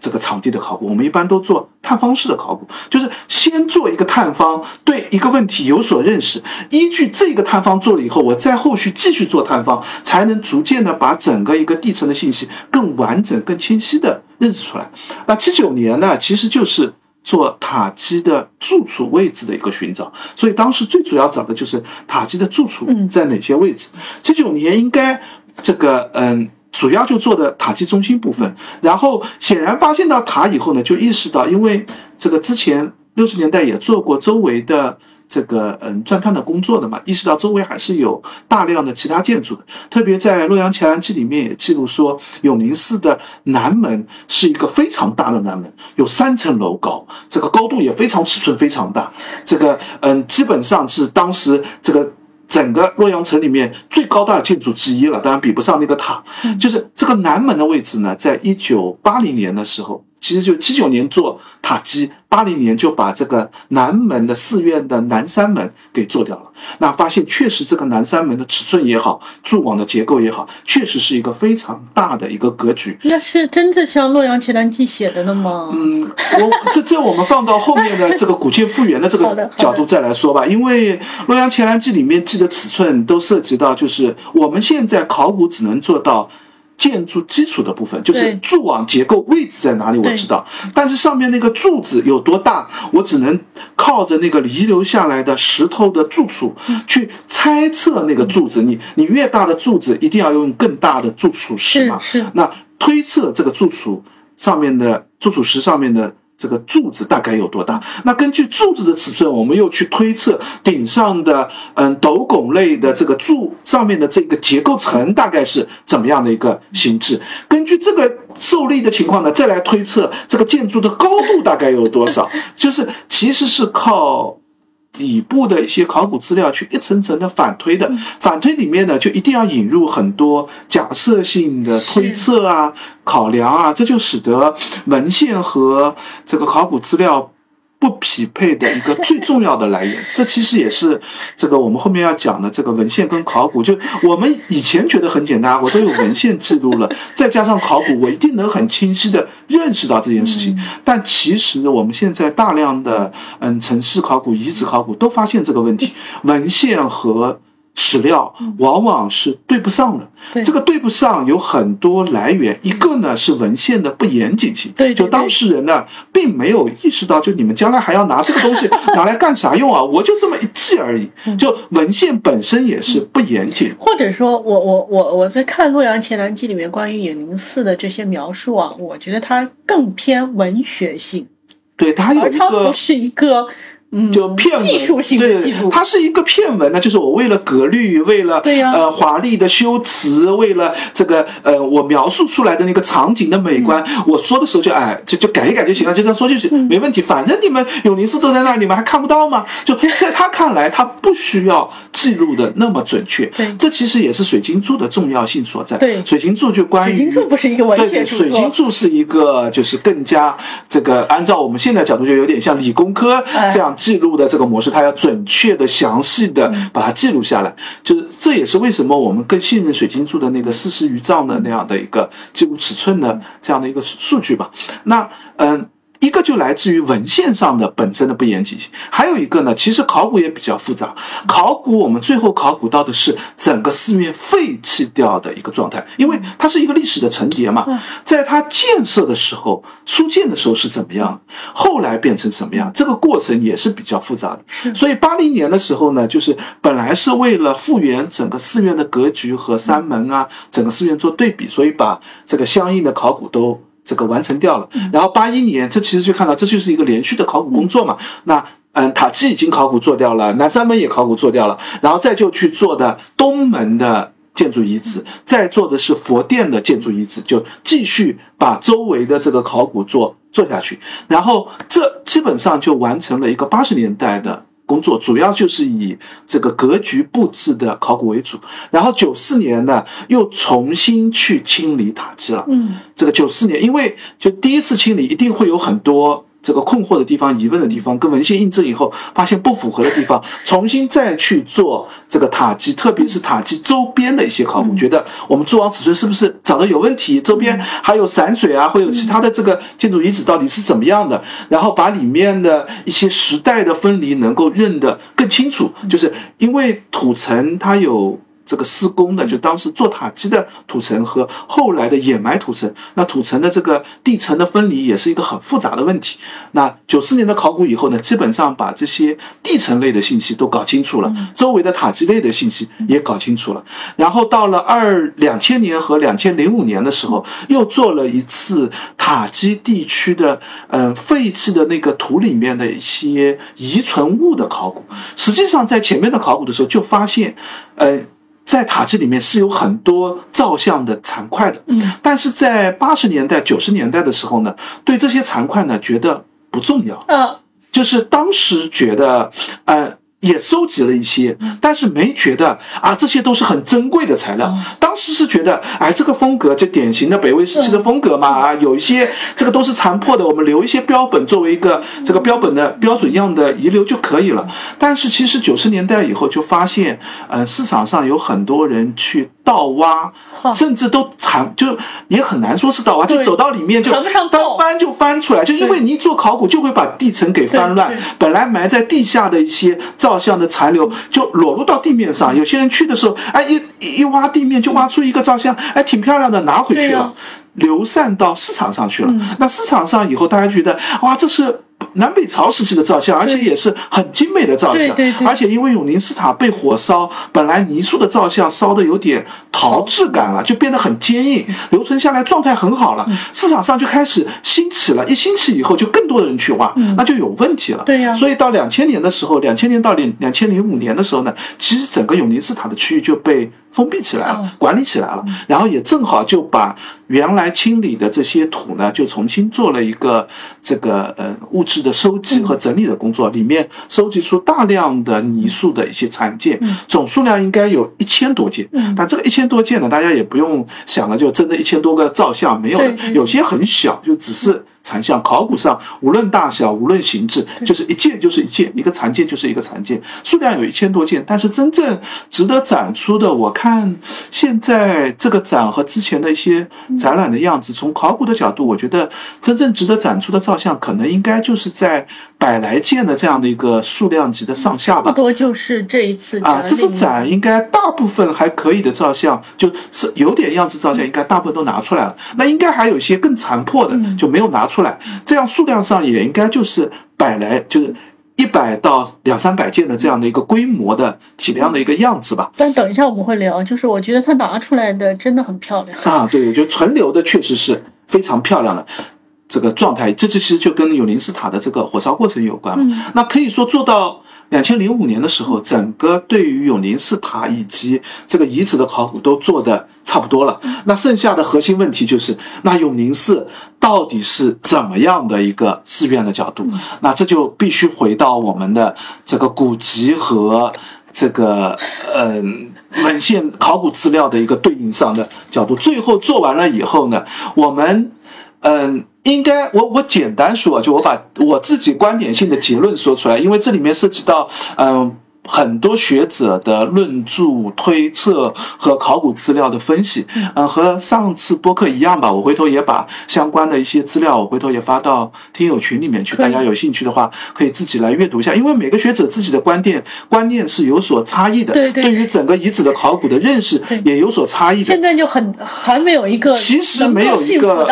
这个场地的考古，我们一般都做探方式的考古，就是先做一个探方，对一个问题有所认识，依据这个探方做了以后，我在后续继续做探方，才能逐渐的把整个一个地层的信息更完整更清晰的认识出来。那79年呢，其实就是做塔基的住处位置的一个寻找，所以当时最主要找的就是塔基的住处在哪些位置。79年应该这个主要就做的塔基中心部分，然后显然发现到塔以后呢，就意识到，因为这个之前60年代也做过周围的这个钻探的工作的嘛，意识到周围还是有大量的其他建筑的，特别在洛阳前南记里面也记录说，永宁寺的南门是一个非常大的南门，有3层楼高，这个高度也非常尺寸非常大，这个基本上是当时这个整个洛阳城里面最高大的建筑之一了，当然比不上那个塔。就是这个南门的位置呢，在1980年的时候，其实就79年做塔基，80年就把这个南门的寺院的南山门给做掉了。那发现确实这个南山门的尺寸也好，柱网的结构也好，确实是一个非常大的一个格局。那是真的像《洛阳前南记》写的的吗？这我们放到后面的这个古建复原的这个角度再来说吧。因为《洛阳前南记》里面记的尺寸都涉及到，就是我们现在考古只能做到建筑基础的部分，就是柱网结构位置在哪里我知道，但是上面那个柱子有多大，我只能靠着那个遗留下来的石头的柱础去猜测那个柱子。你越大的柱子一定要用更大的柱础石嘛，那推测这个柱础上面的柱础石上面的这个柱子大概有多大。那根据柱子的尺寸，我们又去推测顶上的斗拱类的这个柱上面的这个结构层大概是怎么样的一个形制。根据这个受力的情况呢，再来推测这个建筑的高度大概有多少。就是其实是靠底部的一些考古资料去一层层的反推的，反推里面呢就一定要引入很多假设性的推测啊、考量啊，这就使得文献和这个考古资料不匹配的一个最重要的来源。这其实也是这个我们后面要讲的这个文献跟考古，就我们以前觉得很简单，我都有文献记录了，再加上考古，我一定能很清晰的认识到这件事情。但其实我们现在大量的城市考古、遗址考古都发现这个问题，文献和史料往往是对不上的。这个对不上有很多来源，一个呢是文献的不严谨性，就当事人呢并没有意识到，就你们将来还要拿这个东西拿来干啥用啊，我就这么一记而已。就文献本身也是不严谨。或者说我在看《洛阳前南记》里面关于永宁寺的这些描述啊，我觉得它更偏文学性，对，它有一个，它不是一个就骗技术性的记录，它是一个骗文呢，就是我为了格律，为了华丽的修辞，为了这个我描述出来的那个场景的美观，我说的时候就就改一改就行了，就这样说就是没问题，反正你们永宁寺都在那里，你们还看不到吗？就在他看来，他不需要记录的那么准确。这其实也是水经注的重要性所在。水经注就关于水经注不是一个文学著作，水经注是一个就是更加这个按照我们现在角度就有点像理工科这样记录的这个模式，它要准确的、详细的把它记录下来，就是这也是为什么我们更信任水经注的那个40余丈的那样的一个记录尺寸的这样的一个数据吧。那一个就来自于文献上的本身的不严谨性，还有一个呢，其实考古也比较复杂。考古我们最后考古到的是整个寺院废弃掉的一个状态，因为它是一个历史的层叠嘛，在它建设的时候、初建的时候是怎么样，后来变成什么样，这个过程也是比较复杂的。所以80年的时候呢，就是本来是为了复原整个寺院的格局和山门啊、整个寺院做对比，所以把这个相应的考古都这个完成掉了。然后81年，这其实就看到这就是一个连续的考古工作嘛。那塔基已经考古做掉了，南三门也考古做掉了，然后再就去做的东门的建筑遗址，再做的是佛殿的建筑遗址，就继续把周围的这个考古做下去，然后这基本上就完成了一个80年代的工作，主要就是以这个格局布置的考古为主。然后94年呢又重新去清理塔基了，这个94年因为就第一次清理一定会有很多这个困惑的地方、疑问的地方，跟文献印证以后发现不符合的地方，重新再去做这个塔基，特别是塔基周边的一些考古，觉得我们蛛网尺寸是不是长得有问题，周边还有散水啊，会有其他的这个建筑遗址到底是怎么样的，然后把里面的一些时代的分离能够认得更清楚。就是因为土层它有这个施工的，就当时做塔基的土层和后来的掩埋土层，那土层的这个地层的分离也是一个很复杂的问题。那94年的考古以后呢，基本上把这些地层类的信息都搞清楚了，周围的塔基类的信息也搞清楚了。然后到了2000年和2005年的时候，又做了一次塔基地区的废弃的那个土里面的一些遗存物的考古。实际上在前面的考古的时候就发现在塔基里面是有很多造像的残块的，但是在80年代90年代的时候呢，对这些残块呢觉得不重要，就是当时觉得也收集了一些，但是没觉得啊这些都是很珍贵的材料，当时是觉得哎这个风格就典型的北魏时期的风格嘛，有一些这个都是残破的，我们留一些标本作为一个这个标本的标准样的遗留就可以了。但是其实90年代以后就发现市场上有很多人去盗挖，甚至都就也很难说是盗挖，就走到里面就翻就翻出来，就因为你一做考古就会把地层给翻乱，本来埋在地下的一些造像的残留就裸露到地面上，有些人去的时候一挖地面就挖出一个造像，挺漂亮的，拿回去了，流散到市场上去了。那市场上以后大家觉得哇这是南北朝时期的造像，而且也是很精美的造像，而且因为永宁寺塔被火烧，本来泥塑的造像烧的有点陶质感了，就变得很坚硬，留存下来状态很好了，市场上就开始兴起了，一兴起以后就更多的人去挖，那就有问题了。所以到2000年的时候，2000年到2005年的时候呢，其实整个永宁寺塔的区域就被封闭起来了，管理起来了，然后也正好就把原来清理的这些土呢就重新做了一个这个物质的收集和整理的工作，里面收集出大量的泥塑的一些残件，总数量应该有1000多件，但这个1000多件呢大家也不用想了，就真的1000多个造像没有的，有些很小，就只是残像，考古上无论大小无论形制，就是一件就是一件，一个残件就是一个残件，数量有1000多件。但是真正值得展出的，我看现在这个展和之前的一些展览的样子，从考古的角度我觉得真正值得展出的造像可能应该就是在100来件的这样的一个数量级的上下吧，差不多就是这一次展这次展应该大部分还可以的造像，就是有点样子造像应该大部分都拿出来了，那应该还有一些更残破的就没有拿出来，这样数量上也应该就是就是100到200-300件的这样的一个规模的体量的一个样子吧。但等一下我们会聊，就是我觉得它拿出来的真的很漂亮对，我觉得存留的确实是非常漂亮的这个状态，这其实就跟永宁寺塔的这个火烧过程有关嘛。那可以说做到2005年的时候，整个对于永宁寺塔以及这个遗址的考古都做的差不多了，那剩下的核心问题就是那永宁寺到底是怎么样的一个寺院的角度，那这就必须回到我们的这个古籍和这个文献考古资料的一个对应上的角度。最后做完了以后呢，我们应该我简单说，就我把我自己观点性的结论说出来，因为这里面涉及到很多学者的论著推测和考古资料的分析，和上次播客一样吧，我回头也把相关的一些资料我回头也发到听友群里面去，大家有兴趣的话可以自己来阅读一下，因为每个学者自己的观念是有所差异的，对于整个遗址的考古的认识也有所差异的。现在就还没有一个其实没有一个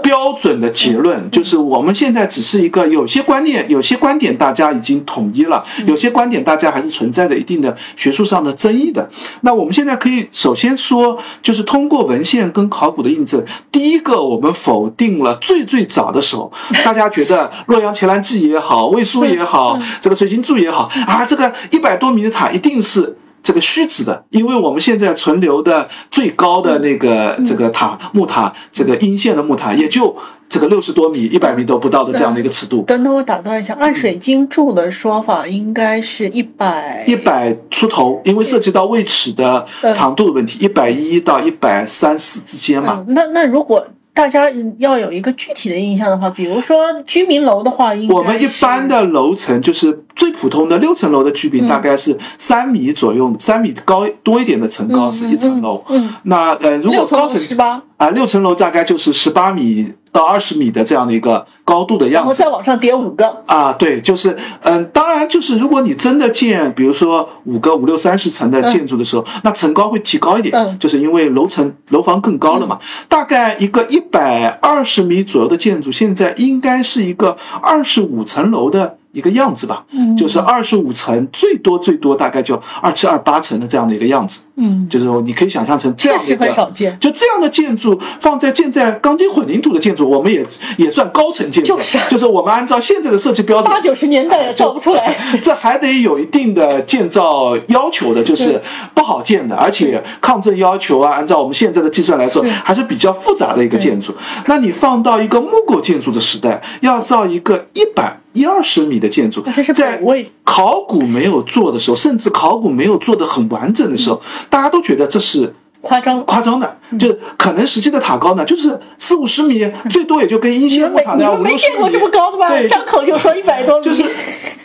标准的结论，就是我们现在只是一个有些观点大家已经统一了，有些观点大家还是存在着一定的学术上的争议的。那我们现在可以首先说，就是通过文献跟考古的印证，第一个我们否定了最早的时候，大家觉得洛阳伽蓝记也好，魏书也好，这个水晶柱也好啊，这个100多米的塔一定是这个虚指的，因为我们现在存留的最高的那个这个塔木塔，这个阴线的木塔也就这个60多米、100米都不到的这样的一个尺度。等等，我打断一下，按水晶柱的说法，应该是100出头，因为涉及到位尺的长度问题，110到134之间嘛。那如果大家要有一个具体的印象的话，比如说居民楼的话，应该我们一般的楼层就是最普通的6层楼的居民，大概是3米左右，3米高多一点的层高是1层楼。那如果高层6层楼大概就是18米到20米的这样的一个高度的样子，然后再往上叠5个啊，对，就是当然就是如果你真的建，比如说5个、5、6、30层的建筑的时候，那层高会提高一点，就是因为楼房更高了嘛。大概一个120米左右的建筑，现在应该是一个25层楼的一个样子吧，就是25层，最多大概就27、28层的这样的一个样子。就是你可以想象成这样的一个，确实很少见。就这样的建筑放在现在钢筋混凝土的建筑，我们也算高层建筑，就是我们按照现在的设计标准，80、90年代也造不出来，这还得有一定的建造要求的，就是不好建的，而且抗震要求啊，按照我们现在的计算来说，还是比较复杂的一个建筑。那你放到一个木构建筑的时代，要造一个120米的建筑，在考古没有做的时候，甚至考古没有做的很完整的时候，大家都觉得这是夸张的，就可能实际的塔高呢，就是40、50米，最多也就跟阴线木塔那样。你们没见过这么高的吧？张口就说100多米。就是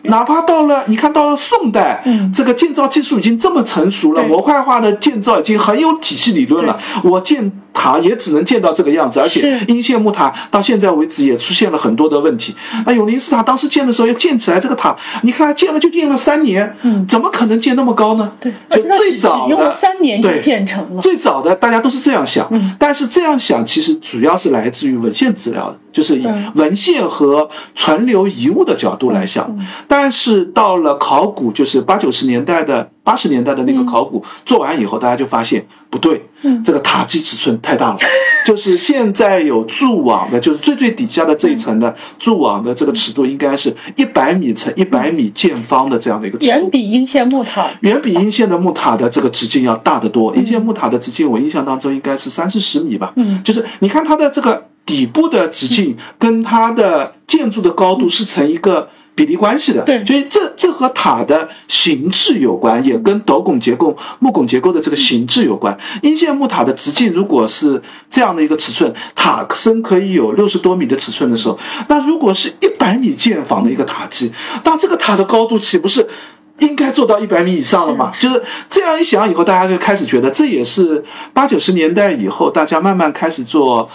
哪怕到了，你看到了宋代，这个建造技术已经这么成熟了，模块化的建造已经很有体系理论了。我建塔也只能建到这个样子，而且阴线木塔到现在为止也出现了很多的问题。那永宁寺塔当时建的时候要建起来，这个塔你看建了3年，怎么可能建那么高呢？对，而且它只用了3年就建成了。最早的大家都是这样想，但是这样想其实主要是来自于文献资料的，就是以文献和存留遗物的角度来想。但是到了考古，就是80年代的那个考古做完以后，大家就发现不对，这个塔基尺寸太大了，就是现在有柱网的，就是最底下的这一层的柱网的这个尺度，应该是100米乘100米见方的这样的一个尺度，远比阴线的木塔的这个直径要大得多。阴线木塔的直径我印象当中应该是30、40米吧，就是你看它的这个底部的直径跟它的建筑的高度是成一个比例关系的，所以这和塔的形制有关，也跟斗拱结构、木拱结构的这个形制有关。阴线木塔的直径如果是这样的一个尺寸，塔身可以有60多米的尺寸的时候，那如果是100米见方的一个塔基，那这个塔的高度岂不是应该做到100米以上了嘛？就是这样一想以后，大家就开始觉得，这也是80、90年代以后大家慢慢开始做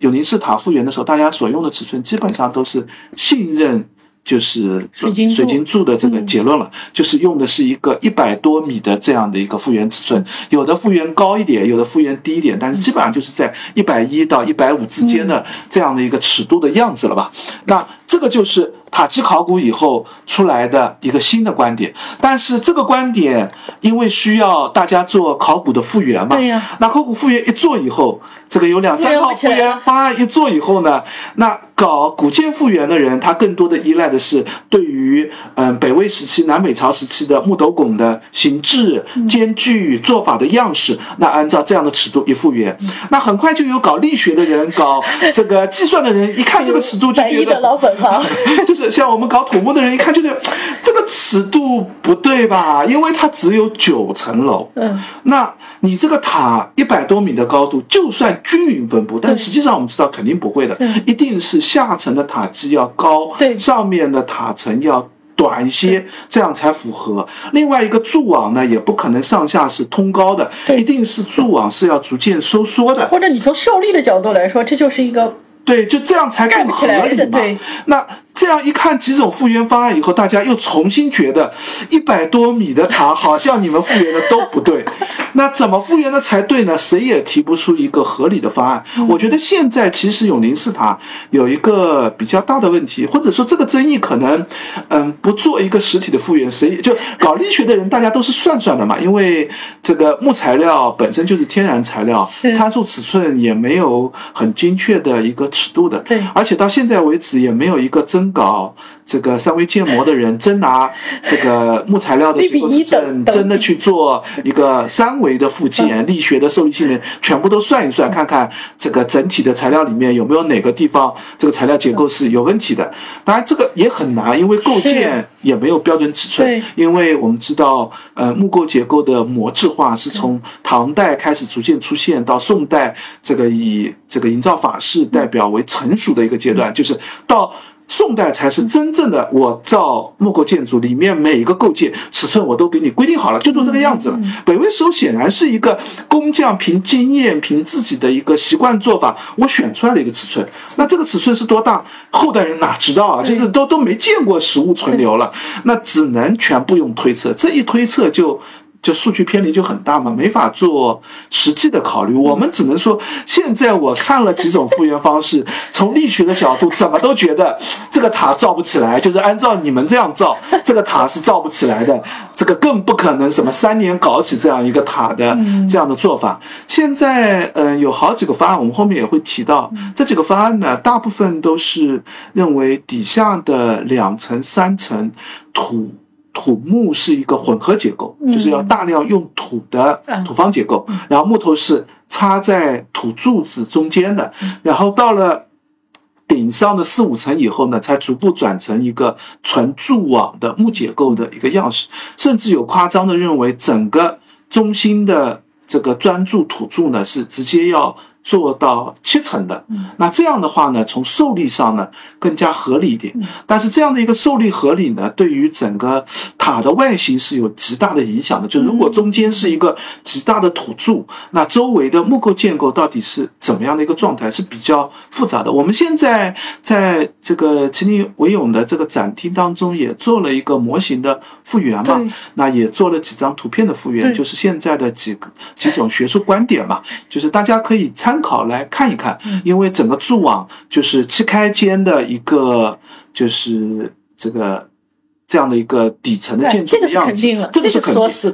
永宁寺塔复原的时候，大家所用的尺寸基本上都是信任就是水晶柱的这个结论了，就是用的是一个100多米的这样的一个复原尺寸，有的复原高一点，有的复原低一点，但是基本上就是在110到150之间的这样的一个尺度的样子了吧。那这个就是塔基考古以后出来的一个新的观点，但是这个观点因为需要大家做考古的复原嘛，那考古复原一做以后，这个有2、3套复原方案一做以后呢，那搞古建复原的人，他更多的依赖的是对于北魏时期、南北朝时期的木斗拱的形制、间距、做法的样式，那按照这样的尺度一复原，那很快就有搞力学的人、搞这个计算的人，一看这个尺度就觉得老本行，就是。像我们搞土木的人一看就觉得这个尺度不对吧，因为它只有9层楼，那你这个塔100多米的高度就算均匀分布，但实际上我们知道肯定不会的，一定是下层的塔基要高，上面的塔层要短一些，这样才符合。另外一个柱网呢，也不可能上下是通高的，一定是柱网是要逐渐收缩的，或者你从受力的角度来说，这就是一个对，就这样才更合理嘛。那这样一看几种复原方案以后，大家又重新觉得100多米的塔好像你们复原的都不对，那怎么复原的才对呢？谁也提不出一个合理的方案。我觉得现在其实永宁寺塔有一个比较大的问题，或者说这个争议可能不做一个实体的复原，谁就搞力学的人大家都是算算的嘛，因为这个木材料本身就是天然材料，参数尺寸也没有很精确的一个尺度的，对，而且到现在为止也没有一个真搞这个三维建模的人真拿这个木材料的结构尺寸真的去做一个3维的附件，力学的受力性能全部都算一算，看看这个整体的材料里面有没有哪个地方这个材料结构是有问题的。当然这个也很难，因为构件也没有标准尺寸，因为我们知道木构结构的模质化是从唐代开始逐渐出现，到宋代这个以这个营造法式代表为成熟的一个阶段，就是到宋代才是真正的我造木构建筑里面每一个构件尺寸我都给你规定好了，就做这个样子了。北魏时候显然是一个工匠凭经验凭自己的一个习惯做法我选出来的一个尺寸，那这个尺寸是多大后代人哪知道啊，就是都没见过实物存留了，那只能全部用推测，这一推测就数据偏离就很大嘛，没法做实际的考虑。我们只能说现在我看了几种复原方式从力学的角度怎么都觉得这个塔造不起来，就是按照你们这样造这个塔是造不起来的，这个更不可能什么3年搞起这样一个塔的这样的做法。现在有好几个方案，我们后面也会提到，这几个方案呢大部分都是认为底下的2层3层土木是一个混合结构，就是要大量用土的土方结构，然后木头是插在土柱子中间的，然后到了顶上的4、5层以后呢，才逐步转成一个纯柱网的木结构的一个样式，甚至有夸张的认为整个中心的这个砖柱土柱呢是直接要做到7层的。那这样的话呢从受力上呢更加合理一点，但是这样的一个受力合理呢对于整个塔的外形是有极大的影响的，就如果中间是一个极大的土柱，那周围的木构建构到底是怎么样的一个状态是比较复杂的。我们现在在这个秦岭维勇的这个展厅当中也做了一个模型的复原嘛，那也做了几张图片的复原，就是现在的几种学术观点嘛，就是大家可以参考来看一看，因为整个柱网就是7开间的一个，就是这样的一个底层的建筑的样子，这个是肯定的，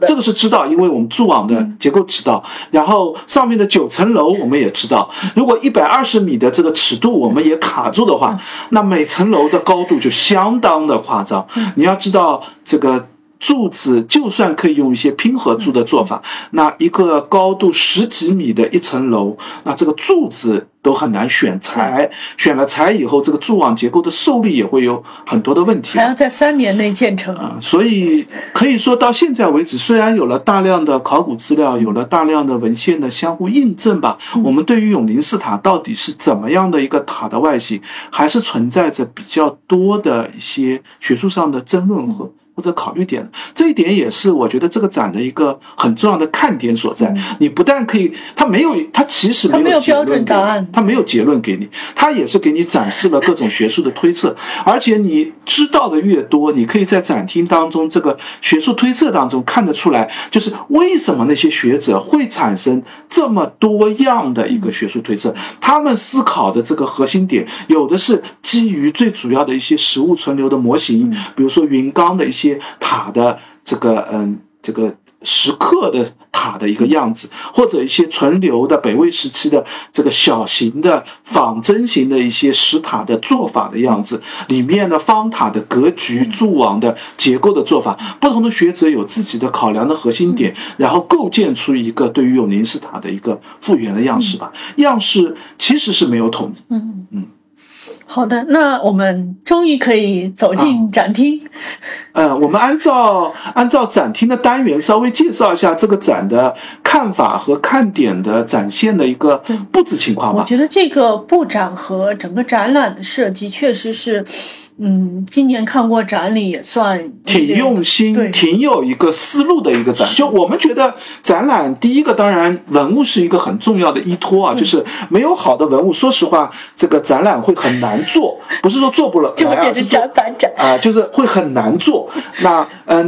这个是知道，因为我们柱网的结构知道，然后上面的9层楼我们也知道，如果120米的这个尺度我们也卡住的话，那每层楼的高度就相当的夸张。你要知道这个柱子就算可以用一些拼合柱的做法，那一个高度10几米的1层楼，那这个柱子都很难选材，选了材以后这个柱网结构的受力也会有很多的问题，还要在3年内建成所以可以说到现在为止，虽然有了大量的考古资料，有了大量的文献的相互印证吧，我们对于永宁寺塔到底是怎么样的一个塔的外形还是存在着比较多的一些学术上的争论和或者考虑点，这一点也是我觉得这个展的一个很重要的看点所在。你不但可以，它其实没有标准答案，它没有结论给你，它也是给你展示了各种学术的推测，而且你知道的越多，你可以在展厅当中这个学术推测当中看得出来，就是为什么那些学者会产生这么多样的一个学术推测，他们思考的这个核心点，有的是基于最主要的一些实物存留的模型，比如说云冈的一些塔的这个石刻的塔的一个样子，或者一些存留的北魏时期的这个小型的仿真型的一些石塔的做法的样子，里面的方塔的格局、柱网的结构的做法，不同的学者有自己的考量的核心点，然后构建出一个对于永宁寺塔的一个复原的样式吧。样式其实是没有统一。好的，那我们终于可以走进展厅。我们按照展厅的单元稍微介绍一下这个展的看法和看点的展现的一个布置情况吧。我觉得这个布展和整个展览的设计确实是，今年看过展里也算挺用心、挺有一个思路的一个展。就我们觉得展览第一个，当然文物是一个很重要的依托啊，就是没有好的文物，说实话，这个展览会很难做，不是说做不了，就变成展板展啊，就是会很难做。那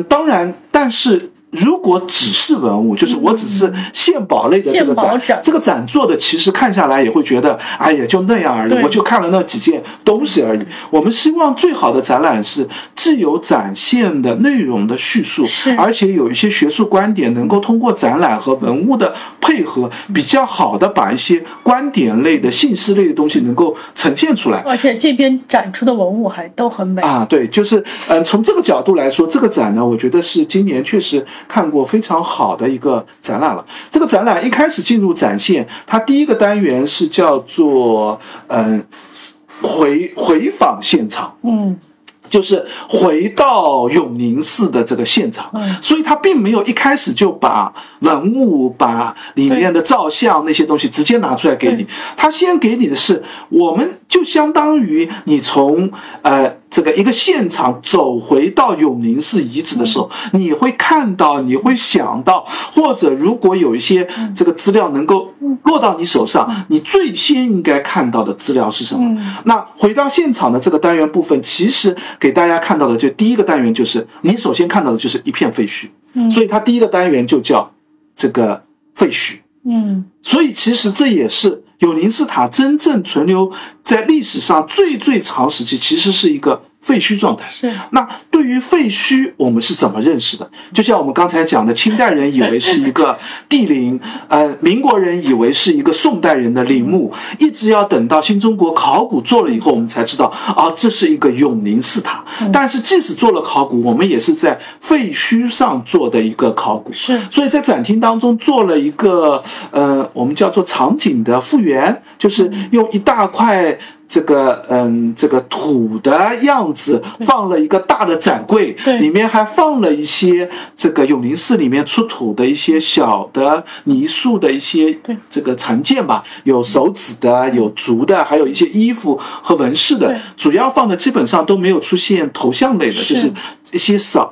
当然，但是。如果只是文物，就是我只是献宝类的这个展，这个展做的其实看下来也会觉得，哎呀，就那样而已，我就看了那几件东西而已。我们希望最好的展览是既有展现的内容的叙述，而且有一些学术观点能够通过展览和文物的配合，比较好的把一些观点类的信息类的东西能够呈现出来。而且这边展出的文物还都很美啊，对，就是从这个角度来说，这个展呢，我觉得是今年确实。看过非常好的一个展览了。这个展览一开始进入展现，它第一个单元是叫做回访现场，就是回到永宁寺的这个现场，所以它并没有一开始就把文物、把里面的照相那些东西直接拿出来给你，它先给你的是，我们就相当于你从这个一个现场走回到永宁寺遗址的时候，你会看到，你会想到，或者如果有一些这个资料能够落到你手上，你最先应该看到的资料是什么？那回到现场的这个单元部分，其实给大家看到的就第一个单元就是你首先看到的就是一片废墟，所以它第一个单元就叫这个废墟。所以其实这也是永宁寺塔真正存留在历史上最长时期，其实是一个废墟状态。是。那对于废墟，我们是怎么认识的？就像我们刚才讲的，清代人以为是一个帝陵，民国人以为是一个宋代人的陵墓，一直要等到新中国考古做了以后，我们才知道啊，这是一个永宁寺塔。但是即使做了考古，我们也是在废墟上做的一个考古。是。所以在展厅当中做了一个我们叫做场景的复原，就是用一大块。这个土的样子放了一个大的展柜，里面还放了一些这个永宁寺里面出土的一些小的泥塑的一些这个残件吧，有手指的，有竹的，还有一些衣服和纹饰的，主要放的基本上都没有出现头像类的，就是一些小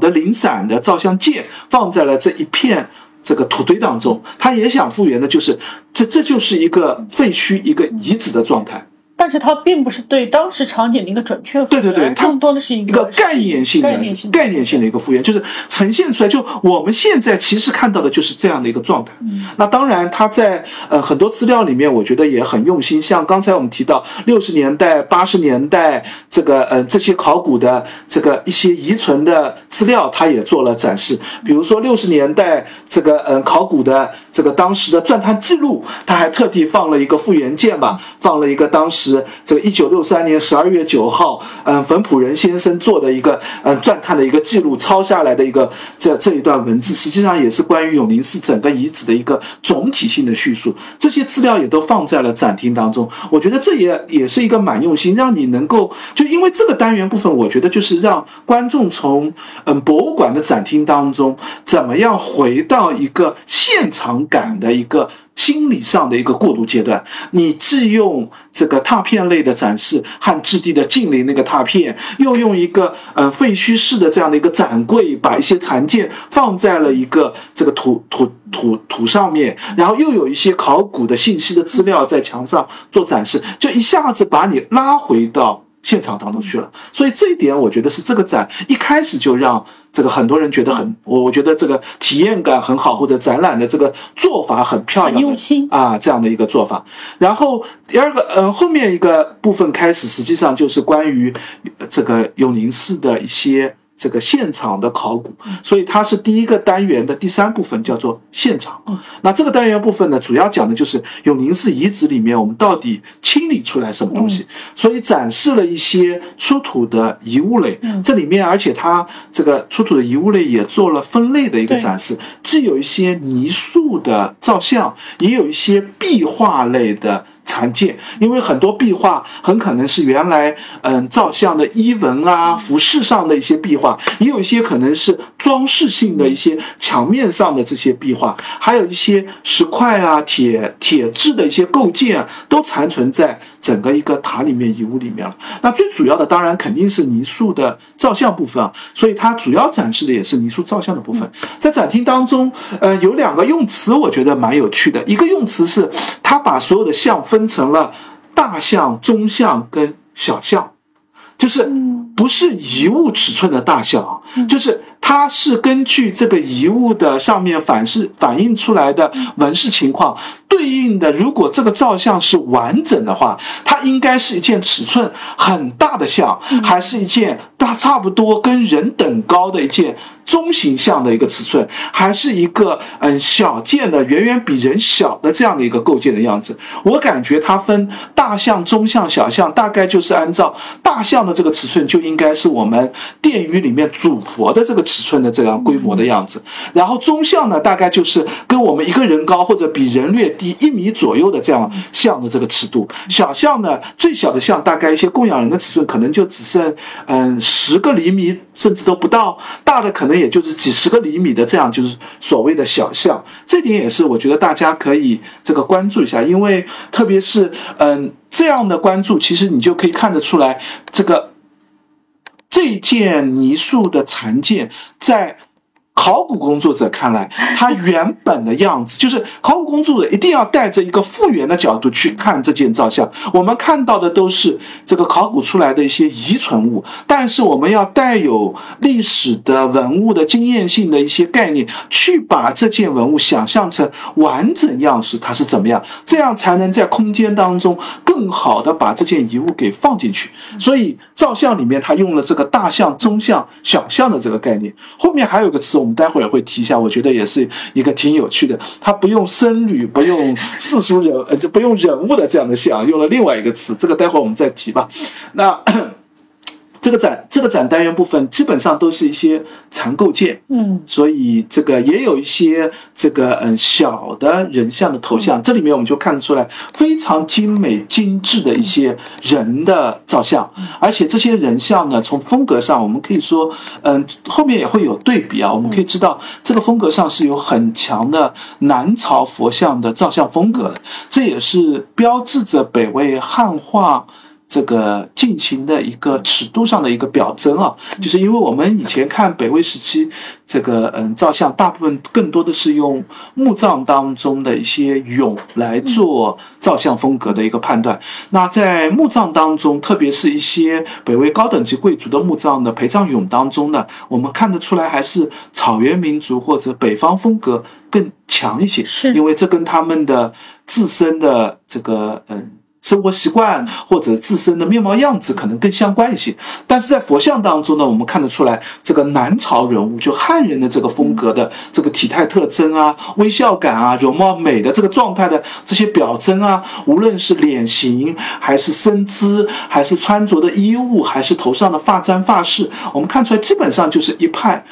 的零散的照相件放在了这一片。这个土堆当中，他也想复原的就是这就是一个废墟、一个遗址的状态。但是它并不是对当时场景的一个准确复原，它更多的是一个概念性的一个复原，就是呈现出来。就我们现在其实看到的就是这样的一个状态。那当然，它在很多资料里面，我觉得也很用心。像刚才我们提到60年代、80年代这个这些考古的这个一些遗存的资料，它也做了展示。比如说60年代这个考古的这个当时的钻探记录，它还特地放了一个复原件吧，放了一个当时。这个1963年12月9号，冯溥仁先生做的一个钻探的一个记录，抄下来的一个这一段文字，实际上也是关于永宁寺整个遗址的一个总体性的叙述。这些资料也都放在了展厅当中，我觉得这也是一个蛮用心，让你能够就因为这个单元部分，我觉得就是让观众从博物馆的展厅当中，怎么样回到一个现场感的一个。心理上的一个过渡阶段，你既用这个拓片类的展示和质地的近邻那个拓片，又用一个废墟式的这样的一个展柜，把一些残件放在了一个这个土上面，然后又有一些考古的信息的资料在墙上做展示，就一下子把你拉回到现场当中去了。所以这一点我觉得是这个展一开始就让这个很多人觉得我觉得这个体验感很好，或者展览的这个做法很漂亮，很用心啊，这样的一个做法。然后第二个，后面一个部分开始，实际上就是关于这个永宁寺的一些这个现场的考古，所以它是第一个单元的第3部分，叫做现场。那这个单元部分呢，主要讲的就是永宁寺遗址里面我们到底清理出来什么东西，所以展示了一些出土的遗物类，这里面而且它这个出土的遗物类也做了分类的一个展示，既有一些泥塑的照相，也有一些壁画类的残件，因为很多壁画很可能是原来造像的衣纹啊、服饰上的一些壁画，也有一些可能是装饰性的一些墙面上的这些壁画，还有一些石块啊、铁质的一些构件啊，都残存在整个一个塔里面遗物里面了。那最主要的当然肯定是泥塑的造像部分啊，所以它主要展示的也是泥塑造像的部分。在展厅当中，有两个用词我觉得蛮有趣的，一个用词是它把所有的像分成了大像、中像跟小像，就是不是遗物尺寸的大小，就是它是根据这个遗物的上面反映出来的纹饰情况对应的，如果这个造像是完整的话，它应该是一件尺寸很大的像，还是一件差不多跟人等高的一件中型像的一个尺寸，还是一个小件的远远比人小的这样的一个构件的样子。我感觉它分大像、中像、小像，大概就是按照大像的这个尺寸就应该是我们殿宇里面主佛的这个尺寸的这样规模的样子，然后中像呢大概就是跟我们一个人高或者比人略低1米左右的这样像的这个尺度，小像呢最小的像大概一些供养人的尺寸可能就只剩10个厘米甚至都不到，大的可能也就是几十个厘米的，这样就是所谓的小像。这点也是我觉得大家可以这个关注一下，因为特别是这样的关注，其实你就可以看得出来，这件泥塑的残件在考古工作者看来，它原本的样子，就是考古工作者一定要带着一个复原的角度去看这件造像。我们看到的都是这个考古出来的一些遗存物，但是我们要带有历史的文物的经验性的一些概念，去把这件文物想象成完整样式它是怎么样，这样才能在空间当中更好的把这件遗物给放进去。所以造像里面它用了这个大像、中像、小像的这个概念。后面还有个词我们待会儿会提一下，我觉得也是一个挺有趣的，他不用僧侣，不用世俗人，不用人物的这样的像，用了另外一个词，这个待会儿我们再提吧。那这个展单元部分基本上都是一些残构件，所以这个也有一些这个小的人像的头像，这里面我们就看得出来非常精美精致的一些人的造像，而且这些人像呢，从风格上我们可以说，后面也会有对比啊，我们可以知道这个风格上是有很强的南朝佛像的造像风格的，这也是标志着北魏汉化这个进行的一个尺度上的一个表征啊，就是因为我们以前看北魏时期这个造像，大部分更多的是用墓葬当中的一些俑来做造像风格的一个判断。那在墓葬当中，特别是一些北魏高等级贵族的墓葬的陪葬俑当中呢，我们看得出来还是草原民族或者北方风格更强一些，因为这跟他们的自身的这个生活习惯或者自身的面貌样子可能更相关一些。但是在佛像当中呢，我们看得出来这个南朝人物，就汉人的这个风格的这个体态特征啊、微笑感啊、容貌美的这个状态的这些表征啊，无论是脸型还是身姿，还是穿着的衣物，还是头上的发簪发饰，我们看出来基本上就是一派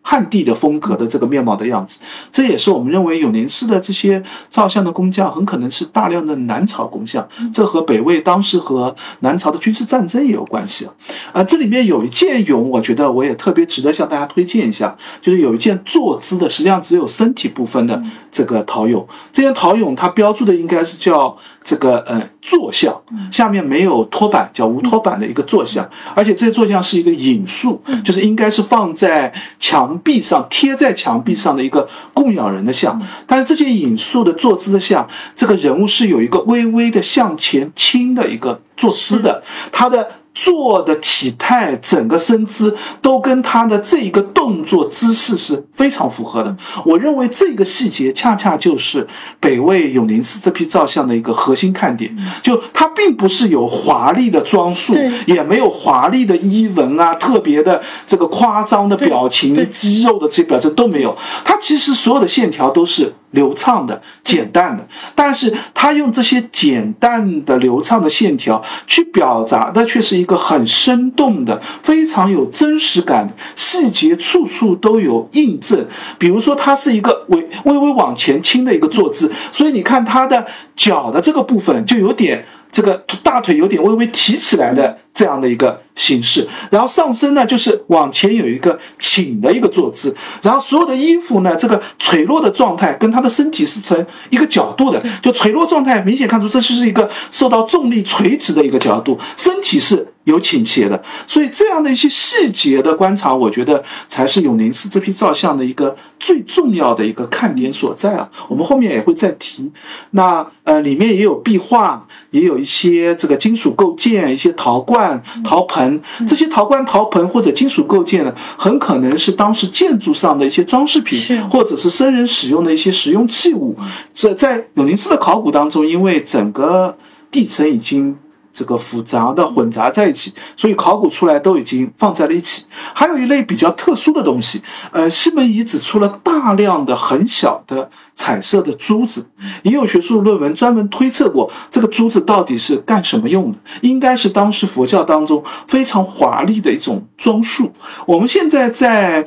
汉地的风格的这个面貌的样子。这也是我们认为永宁寺的这些造像的工匠很可能是大量的南朝工匠，这和北魏当时和南朝的军事战争也有关系啊。这里面有一件俑，我觉得我也特别值得向大家推荐一下，就是有一件坐姿的，实际上只有身体部分的这个陶俑。这件陶俑它标注的应该是叫这个坐像，下面没有托板，叫无托板的一个坐像，而且这个坐像是一个引塑，就是应该是放在墙壁上贴在墙壁上的一个供养人的像，但是这件引塑的坐姿的像，这个人物是有一个微微的向前倾的一个坐姿的，他的坐的体态整个身姿都跟他的这一个动作姿势是非常符合的。我认为这个细节恰恰就是北魏永宁寺这批造像的一个核心看点，就它并不是有华丽的装束，也没有华丽的衣纹啊、特别的这个夸张的表情、肌肉的这些表征都没有，它其实所有的线条都是流畅的、简单的，但是它用这些简单的流畅的线条去表达的却是一个很生动的，非常有真实感，细节处处都有印证。比如说它是一个微微往前倾的一个坐姿，所以你看它的脚的这个部分就有点这个大腿有点微微提起来的这样的一个形式，然后上身呢就是往前有一个倾的一个坐姿，然后所有的衣服呢这个垂落的状态跟他的身体是成一个角度的，就垂落状态明显看出这是一个受到重力垂直的一个角度，身体是有倾斜的，所以这样的一些细节的观察，我觉得才是永宁寺这批造像的一个最重要的一个看点所在啊。我们后面也会再提。那里面也有壁画，也有一些这个金属构件，一些陶罐、陶盆，这些陶罐、陶盆或者金属构件呢，很可能是当时建筑上的一些装饰品，或者是僧人使用的一些实用器物。在永宁寺的考古当中，因为整个地层已经这个复杂的混杂在一起，所以考古出来都已经放在了一起。还有一类比较特殊的东西，西门遗址出了大量的很小的彩色的珠子，也有学术论文专门推测过这个珠子到底是干什么用的，应该是当时佛教当中非常华丽的一种装束。我们现在在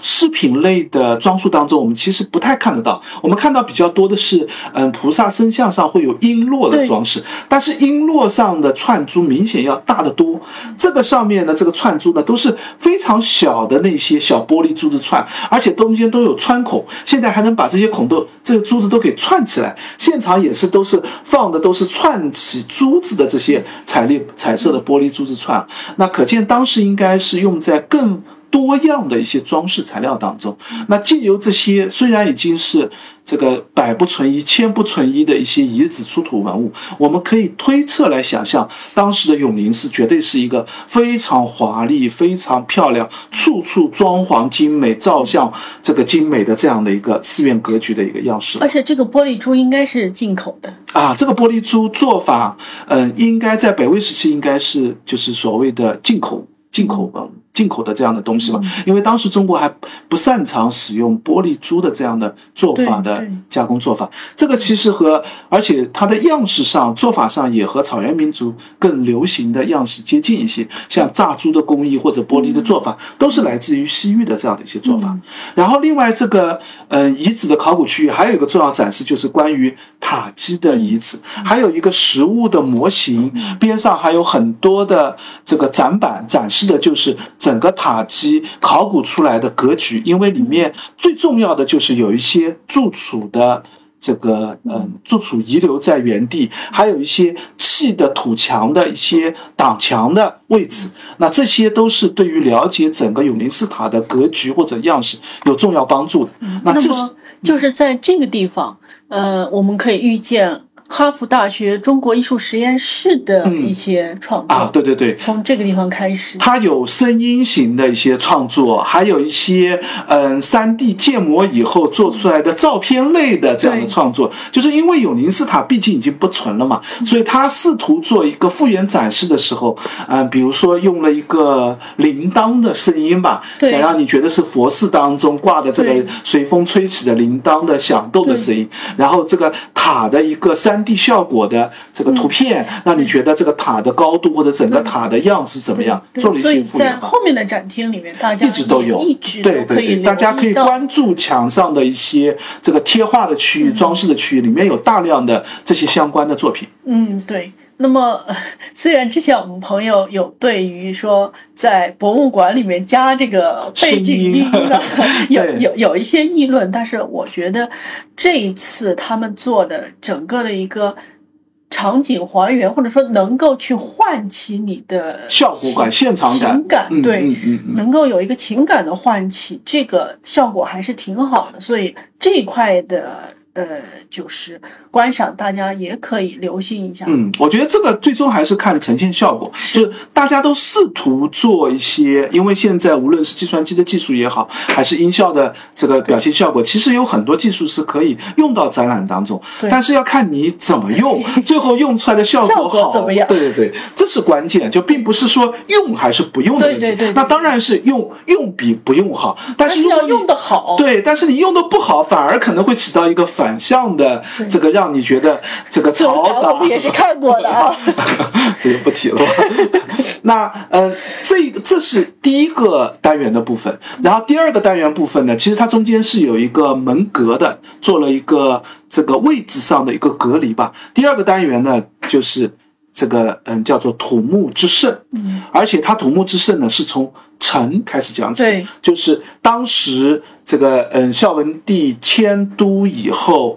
饰品类的装束当中，我们其实不太看得到，我们看到比较多的是菩萨身像上会有璎珞的装饰，但是璎珞上的串珠明显要大得多，这个上面的这个串珠呢都是非常小的那些小玻璃珠子串，而且中间都有穿孔，现在还能把这些孔都这个珠子都给串起来，现场也是都是放的都是串起珠子的这些彩色的玻璃珠子串，那可见当时应该是用在更多样的一些装饰材料当中。那借由这些虽然已经是这个百不存一、千不存一的一些遗址出土文物，我们可以推测来想象，当时的永宁寺绝对是一个非常华丽、非常漂亮、处处装潢精美、造像这个精美的这样的一个寺院格局的一个样式。而且这个玻璃珠应该是进口的啊，这个玻璃珠做法，应该在北魏时期应该是就是所谓的进口的这样的东西嘛，因为当时中国还不擅长使用玻璃珠的这样的做法的加工做法，这个其实而且它的样式上做法上也和草原民族更流行的样式接近一些，像炸珠的工艺或者玻璃的做法都是来自于西域的这样的一些做法。然后另外这个遗址的考古区域还有一个重要展示，就是关于塔基的遗址，还有一个实物的模型，边上还有很多的这个展板，展示的就是整个塔基考古出来的格局，因为里面最重要的就是有一些住处的这个住处遗留在原地，还有一些砌的土墙的一些挡墙的位置，那这些都是对于了解整个永宁寺塔的格局或者样式有重要帮助的。那么就是在这个地方，我们可以预见哈佛大学中国艺术实验室的一些创作啊，对对对，从这个地方开始，它有声音型的一些创作，还有一些3D 建模以后做出来的照片类的这样的创作。就是因为永宁寺塔毕竟已经不存了嘛，所以他试图做一个复原展示的时候，比如说用了一个铃铛的声音吧，想让你觉得是佛寺当中挂的这个随风吹起的铃铛的响动的声音，然后这个塔的一个3D 效果的这个图片，让你觉得这个塔的高度或者整个塔的样子怎么样，做了一些复原。所以在后面的展厅里面，大家一直都有，对对对，大家可以关注墙上的一些这个贴画的区域、装饰的区域，里面有大量的这些相关的作品。对。那么虽然之前我们朋友有对于说在博物馆里面加这个背景音的有一些议论，但是我觉得这一次他们做的整个的一个场景还原，或者说能够去唤起你的效果感、现场感、情感，对，能够有一个情感的唤起，这个效果还是挺好的，所以这一块的就是观赏，大家也可以留心一下。我觉得这个最终还是看呈现效果，就是大家都试图做一些，因为现在无论是计算机的技术也好，还是音效的这个表现效果，其实有很多技术是可以用到展览当中，但是要看你怎么用，最后用出来的效果怎么样？对对对，这是关键，就并不是说用还是不用的问题。对，那当然是用比不用好，但是要用得好。对，但是你用得不好，反而可能会起到一个反转向的这个让你觉得这个嘈杂，我们也是看过的啊，这个不提了。那这是第一个单元的部分，然后第二个单元部分呢，其实它中间是有一个门隔的，做了一个这个位置上的一个隔离吧。第二个单元呢，就是这个叫做土木之盛，而且它土木之盛呢是从城开始讲起，就是当时这个孝文帝迁都以后，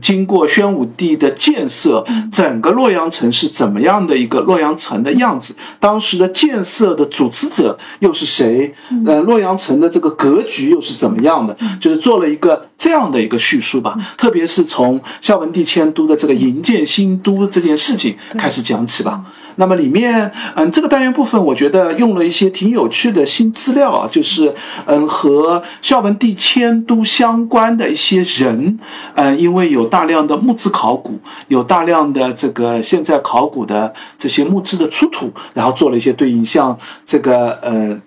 经过宣武帝的建设，整个洛阳城是怎么样的一个洛阳城的样子？当时的建设的主持者又是谁？洛阳城的这个格局又是怎么样的？就是做了一个这样的一个叙述吧，特别是从孝文帝迁都的这个营建新都这件事情开始讲起吧。那么里面，这个单元部分我觉得用了一些挺有趣的新资料啊，就是和孝文帝迁都相关的一些人，因为有大量的木质考古，有大量的这个现在考古的这些木质的出土，然后做了一些对应，像这个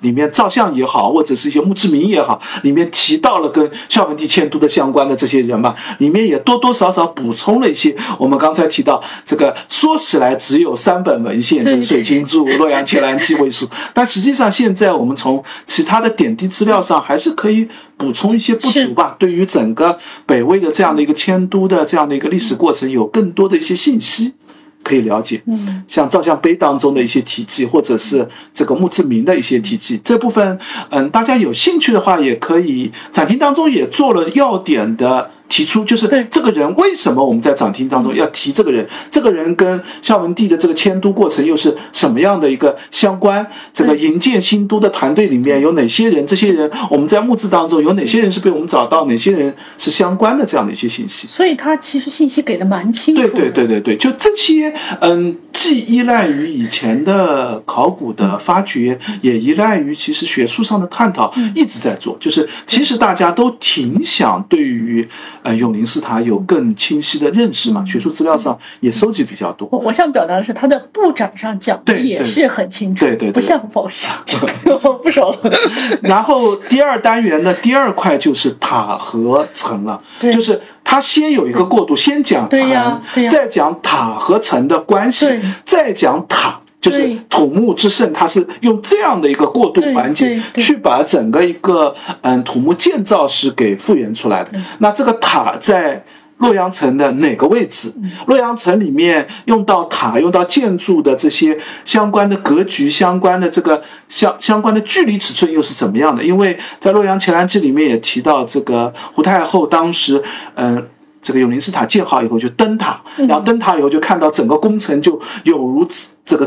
里面照相也好，或者是一些墓志铭也好，里面提到了跟孝文帝迁都的相关的这些人嘛，里面也多多少少补充了一些我们刚才提到这个说起来只有3本文献，就是《水经注》《洛阳伽蓝记》《魏书》，但实际上现在我们从其他的点滴资料上还是可以补充一些不足吧，对于整个北魏的这样的一个迁都的这样的一个历史过程有更多的一些信息可以了解，像照相碑当中的一些题记，或者是这个墓志铭的一些题记，这部分，大家有兴趣的话，也可以展厅当中也做了要点的提出，就是这个人为什么我们在展厅当中要提这个人，这个人跟孝文帝的这个迁都过程又是什么样的一个相关？这个营建新都的团队里面有哪些人？这些人我们在墓志当中有哪些人是被我们找到，哪些人是相关的这样的一些信息？所以他其实信息给的蛮清楚的。对，就这些，既依赖于以前的考古的发掘，也依赖于其实学术上的探讨，一直在做。就是其实大家都挺想对于永陵寺塔有更清晰的认识嘛，学术资料上也收集比较多。我想表达的是，他的部长上讲的也是很清楚，对，不像我不熟了。然后第二单元的第二块就是塔和城了，就是他先有一个过渡，先讲城，再讲塔和城的关系，再讲塔。就是土木之盛，它是用这样的一个过渡环节去把整个一个土木建造史给复原出来的。那这个塔在洛阳城的哪个位置？洛阳城里面用到塔、用到建筑的这些相关的格局、相关的这个相关的距离尺寸又是怎么样的？因为在《洛阳伽蓝记》里面也提到，这个胡太后当时这个永陵寺塔建好以后就登塔，然后登塔以后就看到整个工程就有如这个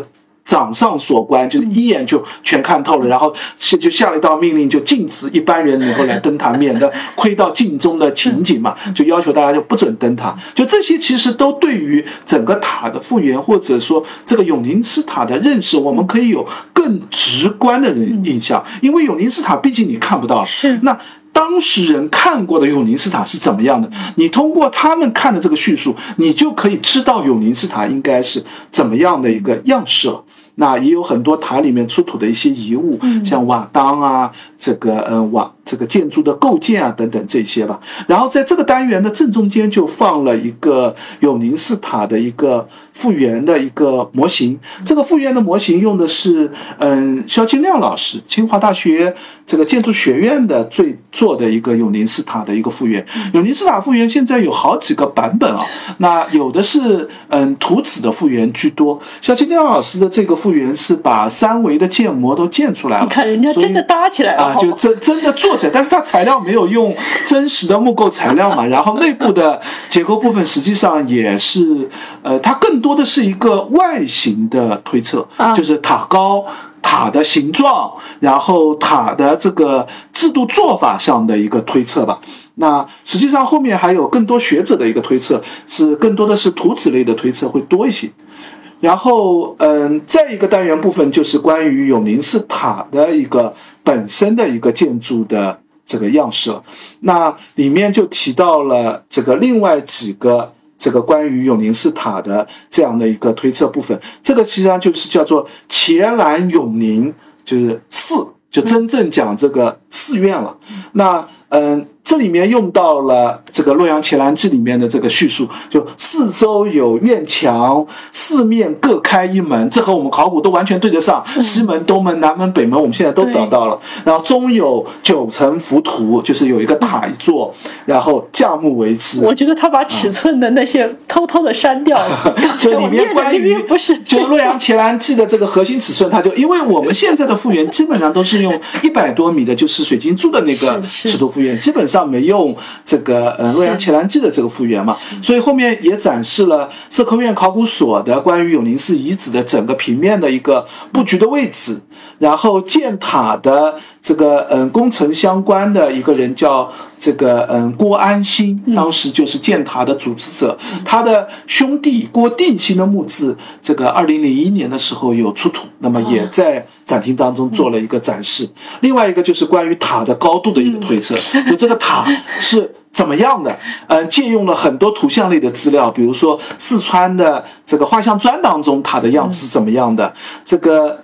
掌上所观，就是一眼就全看透了，然后就下了一道命令，就禁止一般人以后来登塔，免得窥到镜中的情景嘛，就要求大家就不准登塔。就这些其实都对于整个塔的复原，或者说这个永陵寺塔的认识，我们可以有更直观的印象，因为永陵寺塔毕竟你看不到，是那当时人看过的永陵寺塔是怎么样的，你通过他们看的这个叙述，你就可以知道永陵寺塔应该是怎么样的一个样式了。那也有很多塔里面出土的一些遗物，像瓦当啊，这个建筑的构件啊等等这些吧。然后在这个单元的正中间就放了一个永陵寺塔的一个复原的一个模型，这个复原的模型用的是萧清亮老师，清华大学这个建筑学院的做的一个永陵寺塔的一个复原。永陵寺塔复原现在有好几个版本啊，那有的是图纸的复原居多，萧清亮老师的这个复原是把3维的建模都建出来了，你看人家真的搭起来了啊，就真的做起来，但是它材料没有用真实的木构材料嘛，然后内部的结构部分实际上也是，它更多的是一个外形的推测，就是塔高、塔的形状，然后塔的这个制度做法上的一个推测吧。那实际上后面还有更多学者的一个推测，是更多的是图纸类的推测会多一些。然后，再一个单元部分就是关于永陵寺塔的一个本身的一个建筑的这个样式了。那里面就提到了这个另外几个这个关于永陵寺塔的这样的一个推测部分。这个实际上就是叫做伽蓝永陵，就是寺，就真正讲这个寺院了。那这里面用到了这个《洛阳伽蓝记》里面的这个叙述，就四周有院墙，四面各开一门，这和我们考古都完全对得上，西门、东门、南门、北门我们现在都找到了。然后中有九层浮图，就是有一个塔一座，然后架木为之。我觉得他把尺寸的那些偷偷的删掉了，所以里面关于不是就《洛阳伽蓝记》的这个核心尺寸，它就因为我们现在的复原基本上都是用100多米的，就是水晶柱的那个尺度复原，基本上没用这个洛阳伽蓝记的这个复原嘛。所以后面也展示了社科院考古所的关于永宁寺遗址的整个平面的一个布局的位置，然后建塔的这个工程相关的一个人叫这个郭安兴，当时就是建塔的组织者，他的兄弟郭定兴的墓志，这个2001年的时候有出土，那么也在展厅当中做了一个展示。另外一个就是关于塔的高度的一个推测，就这个塔是怎么样的？借用了很多图像类的资料，比如说四川的这个画像砖当中塔的样子是怎么样的？这个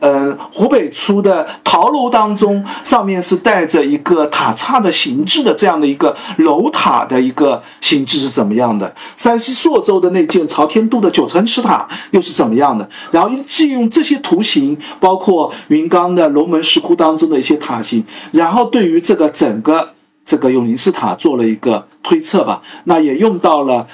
湖北出的陶楼当中，上面是带着一个塔刹的形制的这样的一个楼塔的一个形制是怎么样的？山西朔州的那件朝天渡的9层石塔又是怎么样的？然后借用这些图形，包括云冈的龙门石窟当中的一些塔形，然后对于这个整个这个永宁寺塔做了一个推测吧，那也用到了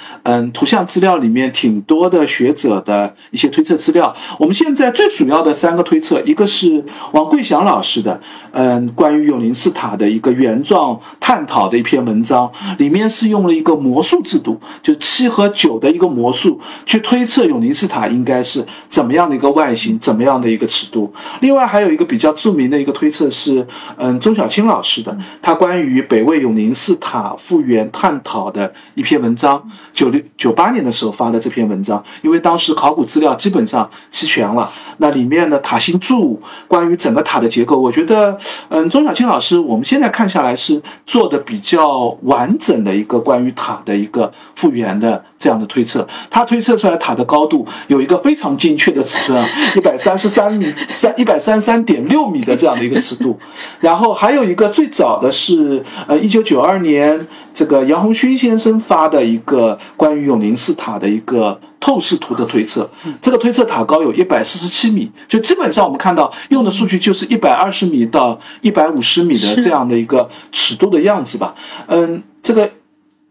图像资料里面挺多的学者的一些推测资料。我们现在最主要的3个推测，一个是王贵祥老师的关于永宁寺塔的一个原状探讨的一篇文章，里面是用了一个魔术制度，就7和9的一个魔术去推测永宁寺塔应该是怎么样的一个外形，怎么样的一个尺度。另外还有一个比较著名的一个推测是钟晓清老师的，他关于北魏永宁寺塔复原探讨的一篇文章，98年的时候发的这篇文章，因为当时考古资料基本上齐全了。那里面的塔形柱，关于整个塔的结构，我觉得，钟晓清老师，我们现在看下来是做的比较完整的一个关于塔的一个复原的这样的推测。他推测出来塔的高度有一个非常精确的尺寸，133米，133.6米的这样的一个尺度。然后还有一个最早的是。1992年，这个杨洪勋先生发的一个关于永宁寺塔的一个透视图的推测，这个推测塔高有147米，就基本上我们看到用的数据就是120米到150米的这样的一个尺度的样子吧。这个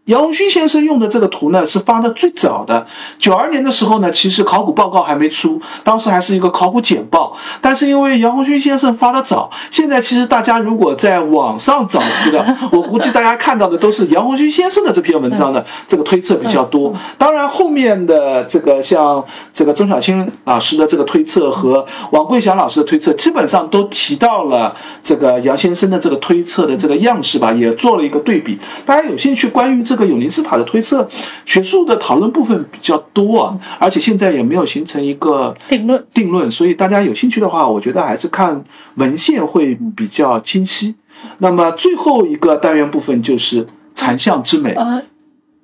杨洪勋先生用的这个图呢，是发的最早的92年的时候呢，其实考古报告还没出，当时还是一个考古简报。但是因为杨洪勋先生发的早，现在其实大家如果在网上找资料，我估计大家看到的都是杨洪勋先生的这篇文章的这个推测比较多。当然后面的这个像这个钟晓清老师的这个推测和王贵祥老师的推测，基本上都提到了这个杨先生的这个推测的这个样式吧，也做了一个对比。大家有兴趣关于这个永宁寺塔的推测，学术的讨论部分比较多啊，而且现在也没有形成一个定论，所以大家有兴趣的话，我觉得还是看文献会比较清晰。那么最后一个单元部分就是残像之美。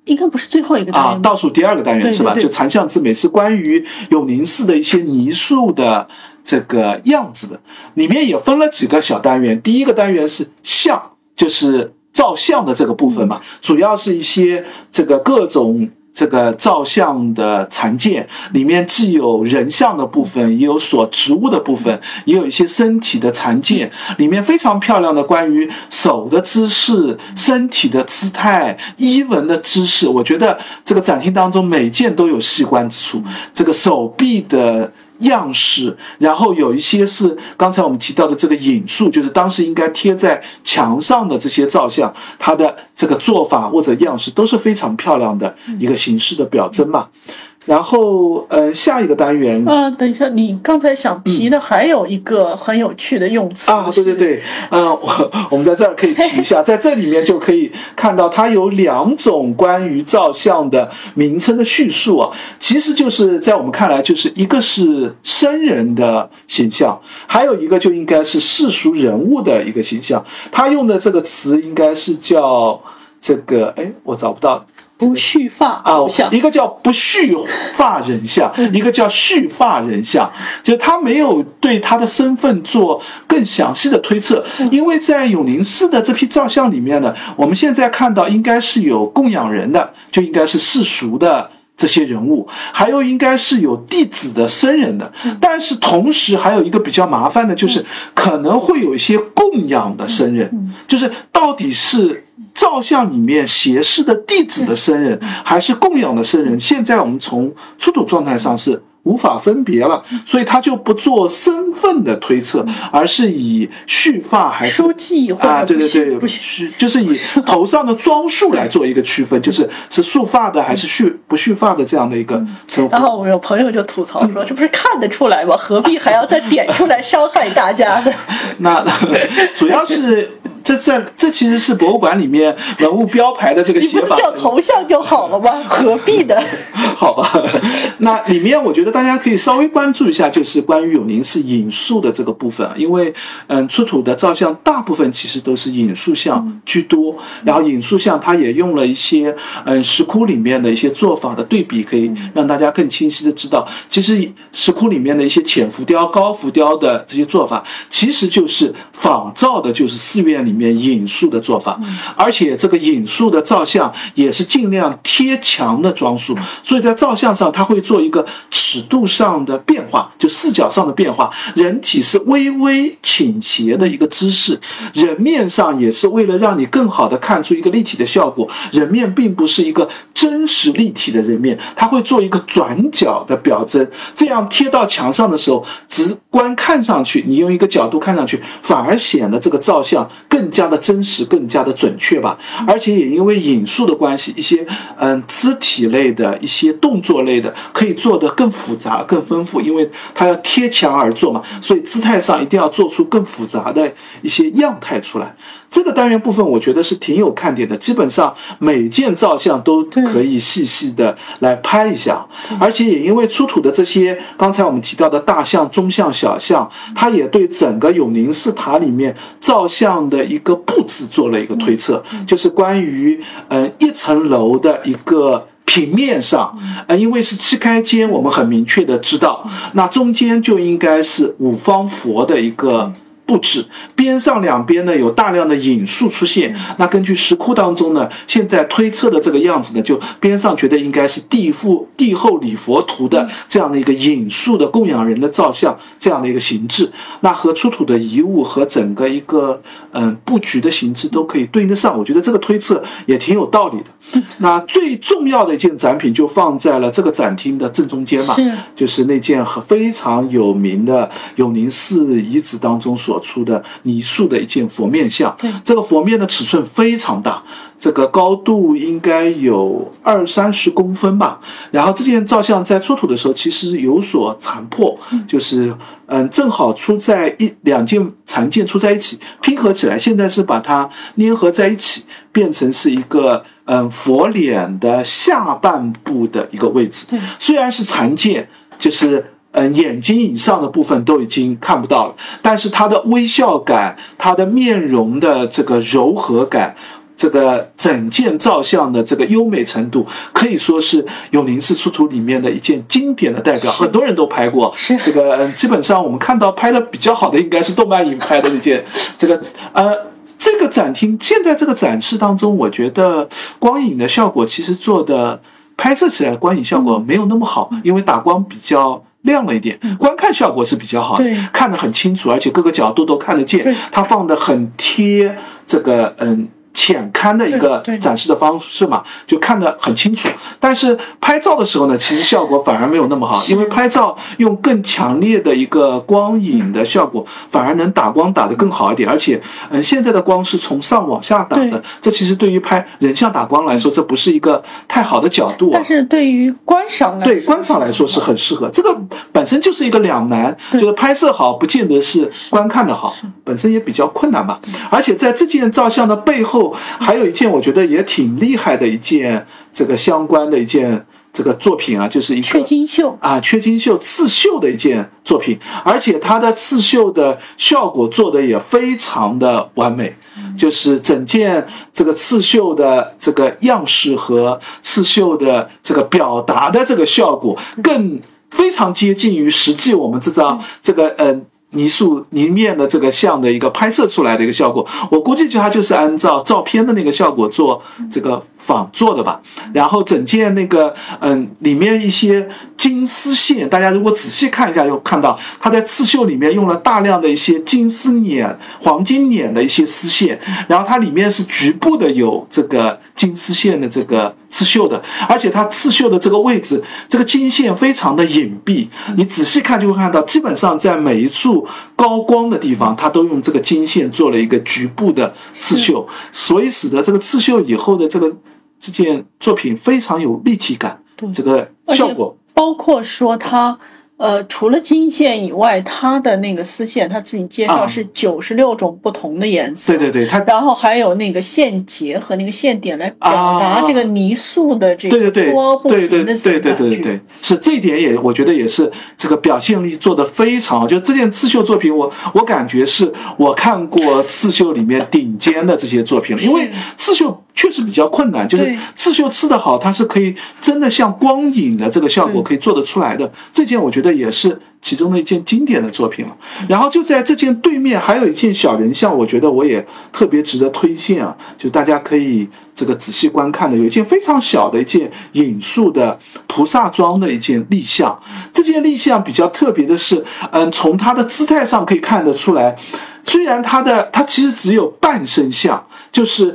应该不是最后一个单元啊，倒数第2个单元，对对对，是吧？就残像之美是关于永宁寺的一些泥塑的这个样子的，里面也分了几个小单元。第一个单元是像，就是照相的这个部分嘛，主要是一些这个各种这个照相的残件，里面既有人像的部分，也有所植物的部分，也有一些身体的残件，里面非常漂亮的关于手的姿势、身体的姿态、衣纹的姿势。我觉得这个展厅当中每件都有细观之处，这个手臂的样式，然后有一些是刚才我们提到的这个引述，就是当时应该贴在墙上的这些照相，它的这个做法或者样式都是非常漂亮的一个形式的表征嘛。然后下一个单元等一下，你刚才想提的还有一个很有趣的用词啊，对对对，我们在这儿可以提一下，在这里面就可以看到它有2种关于照相的名称的叙述啊，其实就是在我们看来，就是一个是生人的形象，还有一个就应该是世俗人物的一个形象。他用的这个词应该是叫这个，我找不到不蓄发偶像，一个叫不蓄发人像，一个叫蓄发人像，就他没有对他的身份做更详细的推测，因为在永宁寺的这批造像里面呢，我们现在看到应该是有供养人的，就应该是世俗的这些人物，还有应该是有弟子的僧人的，但是同时还有一个比较麻烦的，就是可能会有一些供养的僧人，就是到底是造像里面胁侍的弟子的僧人还是供养的僧人，现在我们从出土状态上是无法分别了，所以他就不做身份的推测，而是以蓄发还是书记啊，对对对，就是以头上的装束来做一个区分，就是束发的还是不蓄发的这样的一个称呼。然后我有朋友就吐槽说，这不是看得出来吗？何必还要再点出来伤害大家呢？那主要是这其实是博物馆里面文物标牌的这个写法，你不是叫头像就好了吗？何必呢？好吧，那里面我觉得大家可以稍微关注一下，就是关于永宁寺引述的这个部分，因为出土的造像大部分其实都是引述像居多，然后引述像它也用了一些石窟里面的一些做法的对比，可以让大家更清晰的知道，其实石窟里面的一些浅浮雕、高浮雕的这些做法，其实就是仿造的，就是寺院里面。里面引述的做法，而且这个引述的造像也是尽量贴墙的装束，所以在造像上它会做一个尺度上的变化，就视角上的变化，人体是微微倾斜的一个姿势，人面上也是为了让你更好的看出一个立体的效果，人面并不是一个真实立体的人面，它会做一个转角的表征，这样贴到墙上的时候，直观看上去，你用一个角度看上去，反而显得这个造像更加的真实，更加的准确吧。而且也因为引述的关系，一些肢体类的一些动作类的可以做得更复杂更丰富，因为它要贴墙而做嘛，所以姿态上一定要做出更复杂的一些样态出来。这个单元部分我觉得是挺有看点的，基本上每件造像都可以细细的来拍一下。而且也因为出土的这些刚才我们提到的大像、中像、小像，它也对整个永宁寺塔里面造像的一个布置做了一个推测，就是关于一层楼的一个平面上，因为是七开间，我们很明确的知道，那中间就应该是五方佛的一个布置，边上两边呢有大量的引述出现，那根据石窟当中呢现在推测的这个样子呢，就边上觉得应该是地后礼佛图的这样的一个引述的供养人的造像，这样的一个形制，那和出土的遗物和整个一个布局的形制都可以对应得上，我觉得这个推测也挺有道理的。那最重要的一件展品就放在了这个展厅的正中间嘛，就是那件非常有名的永宁寺遗址当中所出的泥塑的一件佛面像，这个佛面的尺寸非常大，这个高度应该有20-30公分吧。然后这件造像在出土的时候其实有所残破，就是正好出在两件残件出在一起拼合起来，现在是把它粘合在一起，变成是一个佛脸的下半部的一个位置，虽然是残件，就是眼睛以上的部分都已经看不到了，但是它的微笑感，它的面容的这个柔和感，这个整件造像的这个优美程度，可以说是永宁寺出土里面的一件经典的代表，很多人都拍过。这个基本上我们看到拍的比较好的，应该是动漫营拍的那件。这个展厅现在这个展示当中，我觉得光影的效果其实做的拍摄起来光影效果没有那么好，因为打光比较亮了一点，观看效果是比较好的，看得很清楚，而且各个角度都看得见，它放得很贴这个浅勘的一个展示的方式嘛，就看得很清楚。但是拍照的时候呢，其实效果反而没有那么好，因为拍照用更强烈的一个光影的效果，反而能打光打得更好一点。而且现在的光是从上往下打的，这其实对于拍人像打光来说，这不是一个太好的角度，但是对于观赏来说是很适合。这个本身就是一个两难，就是拍摄好不见得是观看的好，本身也比较困难吧。而且在这件造像的背后还有一件我觉得也挺厉害的一件这个相关的一件这个作品啊，就是一个缺金绣刺绣的一件作品，而且它的刺绣的效果做的也非常的完美，就是整件这个刺绣的这个样式和刺绣的这个表达的这个效果，更非常接近于实际我们这张这个泥面的这个像的一个拍摄出来的一个效果，我估计就它就是按照照片的那个效果做这个仿做的吧。然后整件那个里面一些金丝线，大家如果仔细看一下，又看到它在刺绣里面用了大量的一些金丝捻、黄金捻的一些丝线，然后它里面是局部的有这个金丝线的这个刺绣的，而且它刺绣的这个位置，这个金线非常的隐蔽，你仔细看就会看到，基本上在每一处高光的地方，它都用这个金线做了一个局部的刺绣，所以使得这个刺绣以后的这件作品非常有立体感，这个效果。包括说它除了金线以外，它的那个丝线，它自己介绍是96种不同的颜色。对对对，它然后还有那个线结和那个线点来表达这个泥塑的这个多不平的这种感觉。对对对对对对对，是这一点也我觉得也是这个表现力做得非常好。就这件刺绣作品，我感觉是我看过刺绣里面顶尖的这些作品了，因为刺绣确实比较困难，就是刺绣刺得好，它是可以真的像光影的这个效果可以做得出来的。这件我觉得也是其中的一件经典的作品了。然后就在这件对面还有一件小人像，我觉得我也特别值得推荐啊，就大家可以这个仔细观看的，有一件非常小的一件引述的菩萨装的一件立像。这件立像比较特别的是，从它的姿态上可以看得出来，虽然它其实只有半身像，就是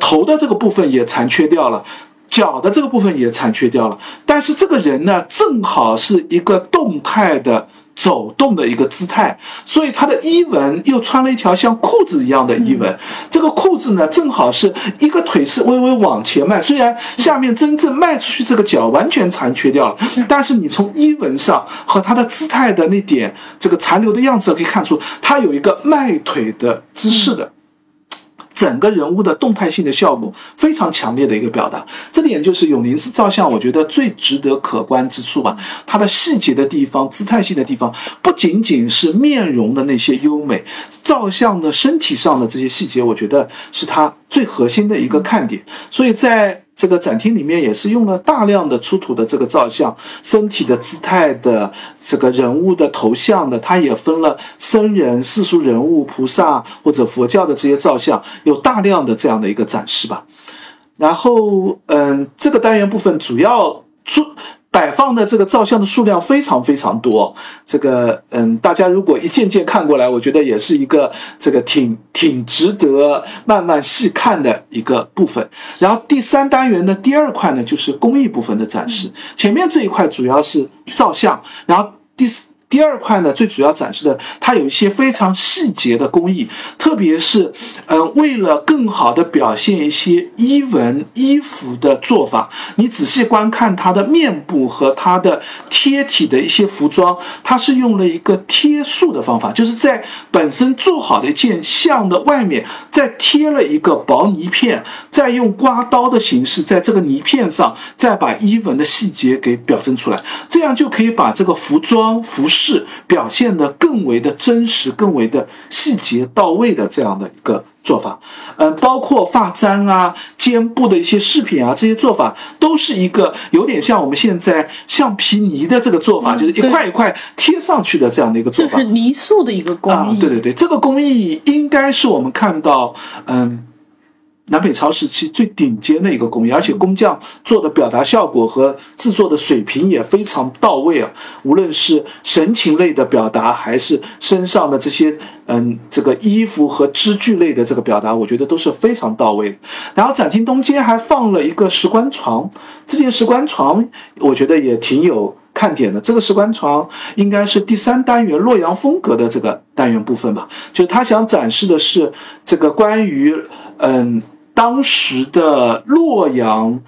头的这个部分也残缺掉了，脚的这个部分也残缺掉了，但是这个人呢，正好是一个动态的走动的一个姿态，所以他的衣纹又穿了一条像裤子一样的衣纹，这个裤子呢，正好是一个腿是微微往前迈，虽然下面真正迈出去这个脚完全残缺掉了，但是你从衣纹上和他的姿态的那点这个残留的样子可以看出，他有一个迈腿的姿势的。整个人物的动态性的效果非常强烈的一个表达，这点就是永宁寺造像我觉得最值得可观之处吧。它的细节的地方、姿态性的地方，不仅仅是面容的那些优美，造像的身体上的这些细节，我觉得是它最核心的一个看点。所以在这个展厅里面也是用了大量的出土的这个造像，身体的姿态的，这个人物的头像的，它也分了僧人、世俗人物、菩萨或者佛教的这些造像，有大量的这样的一个展示吧。然后这个单元部分主要摆放的这个造像的数量非常非常多，这个大家如果一件件看过来，我觉得也是一个这个挺值得慢慢细看的一个部分。然后第三单元的第二块呢，就是工艺部分的展示。前面这一块主要是造像，然后第二块呢，最主要展示的，它有一些非常细节的工艺，特别是，为了更好的表现一些衣纹、衣服的做法，你仔细观看它的面部和它的贴体的一些服装，它是用了一个贴塑的方法，就是在本身做好的一件像的外面，再贴了一个薄泥片，再用刮刀的形式，在这个泥片上再把衣纹的细节给表征出来，这样就可以把这个服装、服饰表现得更为的真实、更为的细节到位的这样的一个做法。包括发簪啊、肩部的一些饰品啊，这些做法都是一个有点像我们现在橡皮泥的这个做法，就是一块一块贴上去的这样的一个做法，就是泥塑的一个工艺。对对对，这个工艺应该是我们看到南北朝时期最顶尖的一个工艺，而且工匠做的表达效果和制作的水平也非常到位啊。无论是神情类的表达，还是身上的这些这个衣服和织具类的这个表达，我觉得都是非常到位的。然后展厅中间还放了一个石棺床，这件石棺床我觉得也挺有看点的。这个石棺床应该是第三单元洛阳风格的这个单元部分吧，就是他想展示的是这个关于当时的洛阳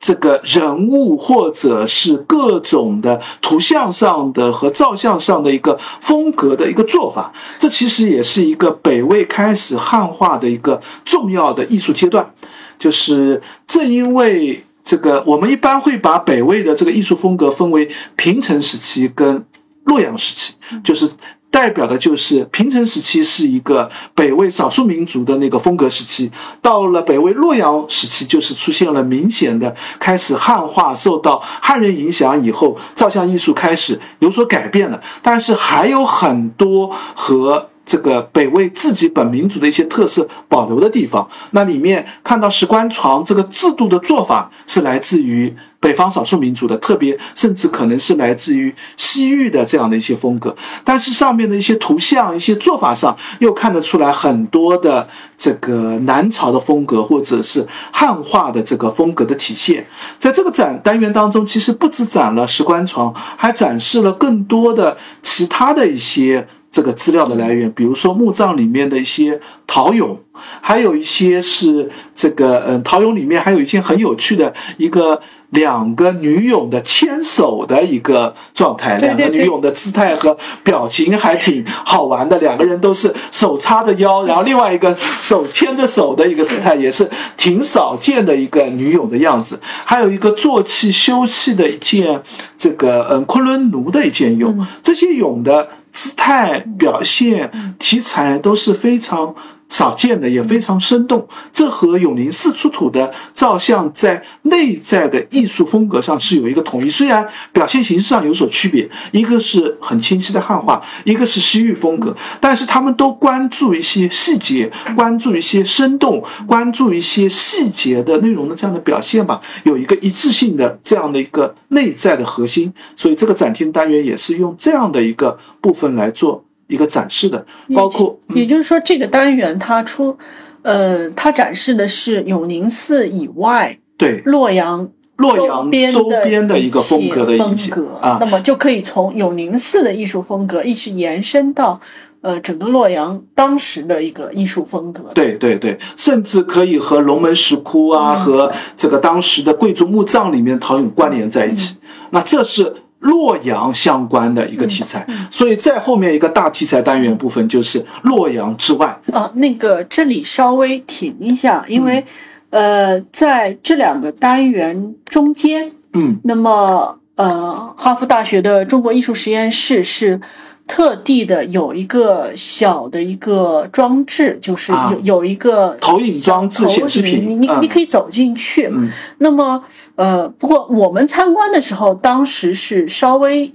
这个人物或者是各种的图像上的和造像上的一个风格的一个做法，这其实也是一个北魏开始汉化的一个重要的艺术阶段。就是正因为这个，我们一般会把北魏的这个艺术风格分为平城时期跟洛阳时期，就是代表的就是平成时期是一个北魏少数民族的那个风格时期，到了北魏洛阳时期，就是出现了明显的开始汉化，受到汉人影响以后，造像艺术开始有所改变了。但是还有很多和这个北魏自己本民族的一些特色保留的地方。那里面看到石棺床这个制度的做法是来自于北方少数民族的，特别甚至可能是来自于西域的这样的一些风格，但是上面的一些图像一些做法上又看得出来很多的这个南朝的风格或者是汉化的这个风格的体现。在这个展单元当中，其实不只展了石棺床，还展示了更多的其他的一些这个资料的来源，比如说墓葬里面的一些陶俑，还有一些是这个陶俑里面还有一件很有趣的一个两个女俑的牵手的一个状态，对对对，两个女俑的姿态和表情还挺好玩的，两个人都是手插着腰，然后另外一个手牵着手的一个姿态，也是挺少见的一个女俑的样子。还有一个坐骑休憩的一件这个昆仑奴的一件俑，这些俑的姿态表现题材都是非常少见的，也非常生动。这和永宁寺出土的造像在内在的艺术风格上是有一个统一，虽然表现形式上有所区别，一个是很清晰的汉化，一个是西域风格，但是他们都关注一些细节，关注一些生动，关注一些细节的内容的这样的表现吧，有一个一致性的这样的一个内在的核心。所以这个展厅单元也是用这样的一个部分来做一个展示的，包括也就是说这个单元它它展示的是永宁寺以外，对洛阳周边的一个风格的影响啊，那么就可以从永宁寺的艺术风格一直延伸到整个洛阳当时的一个艺术风格。对对对，甚至可以和龙门石窟啊，和这个当时的贵族墓葬里面陶俑关联在一起。那这是洛阳相关的一个题材，所以在后面一个大题材单元部分就是洛阳之外啊。那个这里稍微停一下，因为在这两个单元中间，那么哈佛大学的中国艺术实验室是特地的有一个小的一个装置，就是有一个投影装置显示屏，你可以走进去。那么不过我们参观的时候，当时是稍微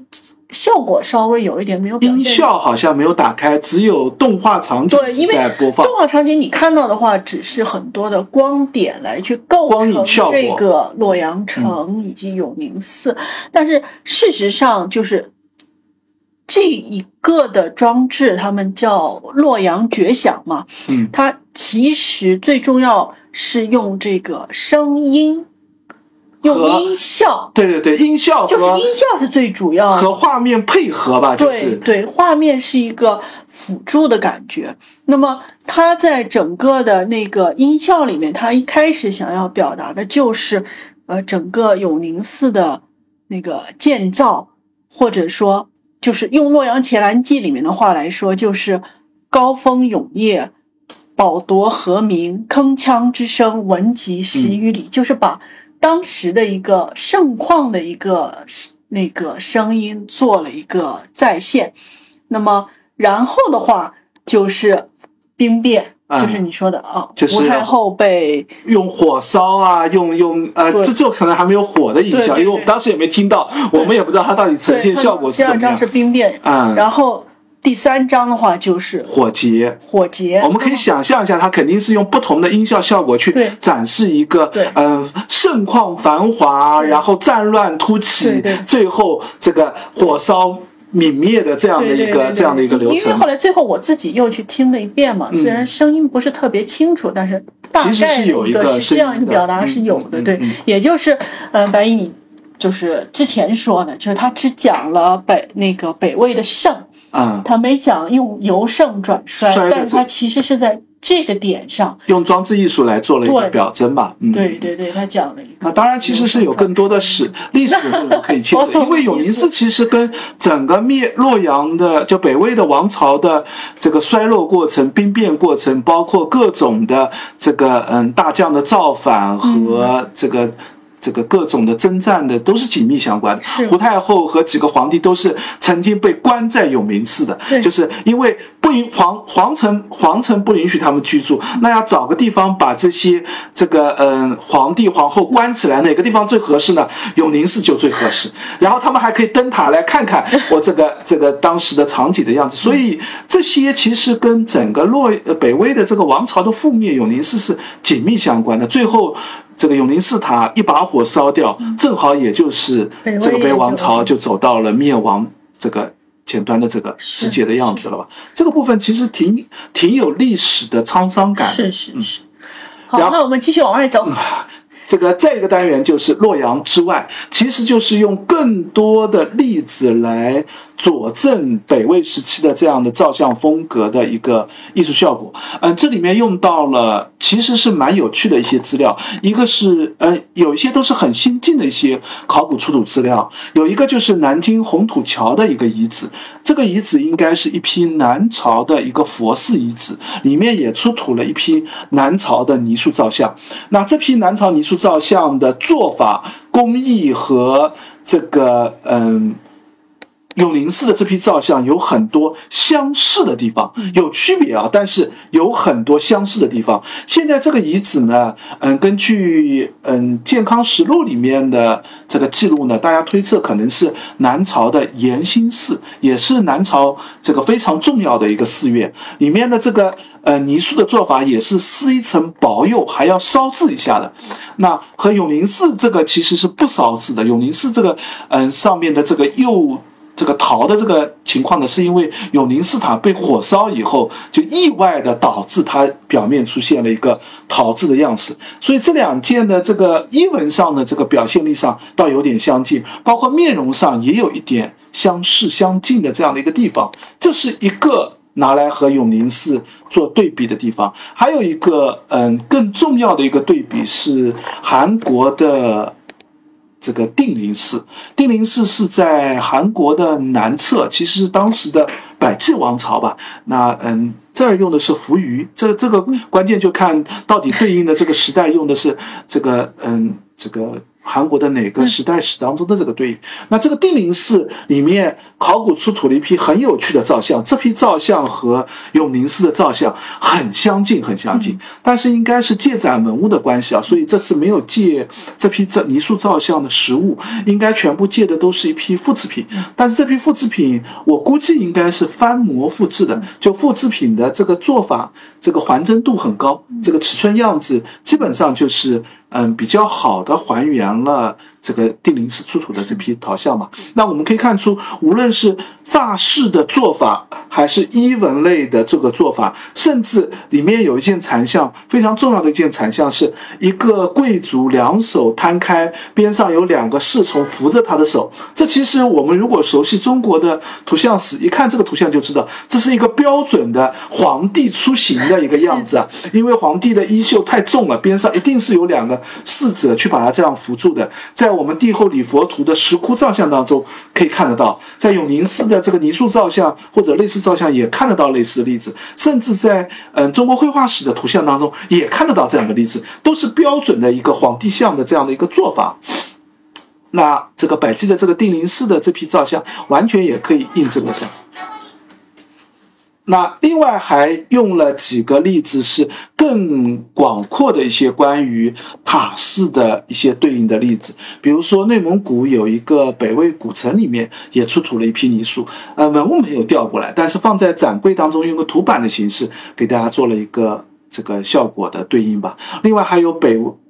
效果稍微有一点没有表现，音效好像没有打开，只有动画场景在播放。动画场景你看到的话，只是很多的光点来去构成这个洛阳城以及永宁寺，但是事实上就是。这一个的装置他们叫洛阳觉想嘛，它其实最重要是用这个声音，用音效，对对对，音效就是音效是最主要的，和画面配合吧，就是对，画面是一个辅助的感觉。那么它在整个的那个音效里面，它一开始想要表达的就是整个永宁寺的那个建造，或者说就是用《洛阳伽蓝记》里面的话来说，就是高峰永夜，宝铎和鸣，铿锵之声闻及十余里，就是把当时的一个盛况的一个那个声音做了一个再现。那么然后的话就是兵变，就是你说的就是吴太后被用火烧啊，这可能还没有火的影响，对对对，因为我们当时也没听到，我们也不知道它到底呈现效果是怎么样。第二章是兵变，然后第三章的话就是火劫。我们可以想象一下，它肯定是用不同的音效效果去展示一个盛况繁华，然后战乱突起，对对对，最后这个火烧泯灭的这样的一个，对对对对，这样的一个流程。因为后来最后我自己又去听了一遍嘛，虽然声音不是特别清楚，但是大概是有一个这样一个表达是有的。对，也就是白毅你就是之前说的，就是他只讲了北魏的盛，他没讲用由盛转衰，但是他其实是在这个点上用装置艺术来做了一个表征吧。对对对，他讲了一个。那当然其实是有更多的历史可以切入，因为永宁寺其实跟整个洛阳的就北魏的王朝的这个衰落过程、兵变过程，包括各种的这个大将的造反和这个这个各种的征战的都是紧密相关的。胡太后和几个皇帝都是曾经被关在永明寺的，就是因为不允皇城不允许他们居住，那要找个地方把这些这个皇帝皇后关起来，哪个地方最合适呢？永宁寺就最合适。然后他们还可以登塔来看看我这个当时的场景的样子。所以这些其实跟整个北魏的这个王朝的覆灭，永宁寺是紧密相关的。最后这个永宁寺塔一把火烧掉，正好也就是这个北王朝就走到了灭亡这个前端的这个时节的样子了吧。这个部分其实挺有历史的沧桑感。是、好，那我们继续往外走。这个再一个单元就是洛阳之外，其实就是用更多的例子来佐证北魏时期的这样的造像风格的一个艺术效果。这里面用到了其实是蛮有趣的一些资料，一个是有一些都是很新进的一些考古出土资料，有一个就是南京红土桥的一个遗址，这个遗址应该是一批南朝的一个佛寺遗址，里面也出土了一批南朝的泥塑造像。那这批南朝泥塑造像的做法、工艺和这个永宁寺的这批造像有很多相似的地方，有区别啊，但是有很多相似的地方。现在这个遗址呢，根据健康实录里面的这个记录呢，大家推测可能是南朝的延兴寺，也是南朝这个非常重要的一个寺院，里面的这个泥塑的做法也是撕一层薄釉还要烧制一下的。那和永宁寺这个其实是不烧制的，永宁寺这个上面的这个釉这个陶的这个情况呢，是因为永宁寺塔被火烧以后，就意外的导致它表面出现了一个陶制的样式。所以这两件的这个衣纹上的这个表现力上倒有点相近，包括面容上也有一点相似相近的这样的一个地方。这是一个拿来和永宁寺做对比的地方。还有一个更重要的一个对比是韩国的这个定陵寺。定陵寺是在韩国的南侧，其实是当时的百济王朝吧。那这儿用的是扶余，这个关键就看到底对应的这个时代用的是这个韩国的哪个时代史当中的这个对应。那这个定陵寺里面考古出土了一批很有趣的造像，这批造像和永宁寺的造像很相近、但是应该是借展文物的关系啊，所以这次没有借这批泥塑造像的实物，应该全部借的都是一批复制品。但是这批复制品我估计应该是翻模复制的，就复制品的这个做法，这个还真度很高，这个尺寸样子基本上就是比较好的还原了这个定陵寺出土的这批陶像嘛。那我们可以看出，无论是发饰的做法，还是衣纹类的这个做法，甚至里面有一件残像，非常重要的一件残像，是一个贵族两手摊开，边上有两个侍从扶着他的手。这其实我们如果熟悉中国的图像史，一看这个图像就知道，这是一个标准的皇帝出行的一个样子啊。因为皇帝的衣袖太重了，边上一定是有两个侍者去把他这样扶住的。在我们帝后礼佛图的石窟造像当中可以看得到，在永宁寺的这个泥塑造像或者类似造像也看得到类似的例子，甚至在中国绘画史的图像当中也看得到这样的例子，都是标准的一个皇帝像的这样的一个做法。那这个百济的这个定陵寺的这批造像完全也可以印证得上。那另外还用了几个例子是更广阔的一些关于塔寺的一些对应的例子，比如说内蒙古有一个北魏古城，里面也出土了一批泥塑，文物没有调过来，但是放在展柜当中用个图板的形式给大家做了一个这个效果的对应吧。另外还有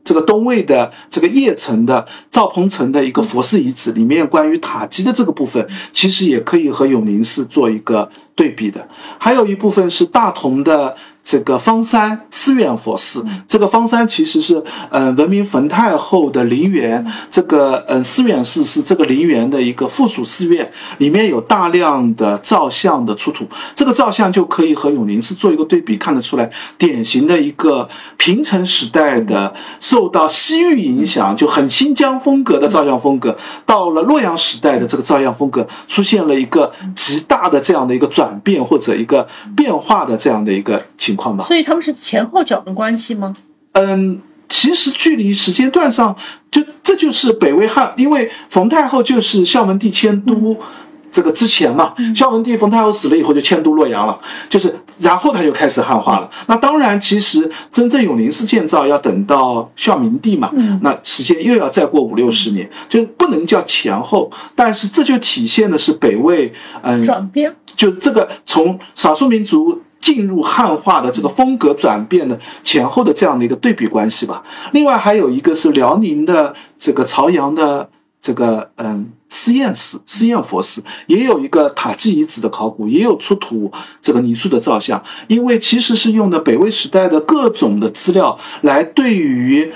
这个东魏的这个邺城的赵鹏城的一个佛寺遗址，里面关于塔基的这个部分其实也可以和永宁寺做一个对比的。还有一部分是大同的这个方山思远佛寺，这个方山其实是文明冯太后的陵园，这个思远寺是这个陵园的一个附属寺院，里面有大量的造像的出土，这个造像就可以和永宁寺做一个对比，看得出来典型的一个平城时代的受到西域影响就很新疆风格的造像风格，到了洛阳时代的这个造像风格出现了一个极大的这样的一个转变或者一个变化的这样的一个情况。所以他们是前后脚的关系吗？其实距离时间段上，这就是北魏汉，因为冯太后就是孝文帝迁都这个之前嘛，孝文帝冯太后死了以后就迁都洛阳了，就是然后他就开始汉化了。那当然，其实真正永陵寺建造要等到孝明帝嘛，那时间又要再过5、60年，就不能叫前后。但是这就体现的是北魏转变，就这个从少数民族进入汉化的这个风格转变的前后的这样的一个对比关系吧。另外还有一个是辽宁的这个朝阳的这个思燕寺、思燕佛寺，也有一个塔基遗址的考古，也有出土这个泥塑的造像，因为其实是用的北魏时代的各种的资料来对于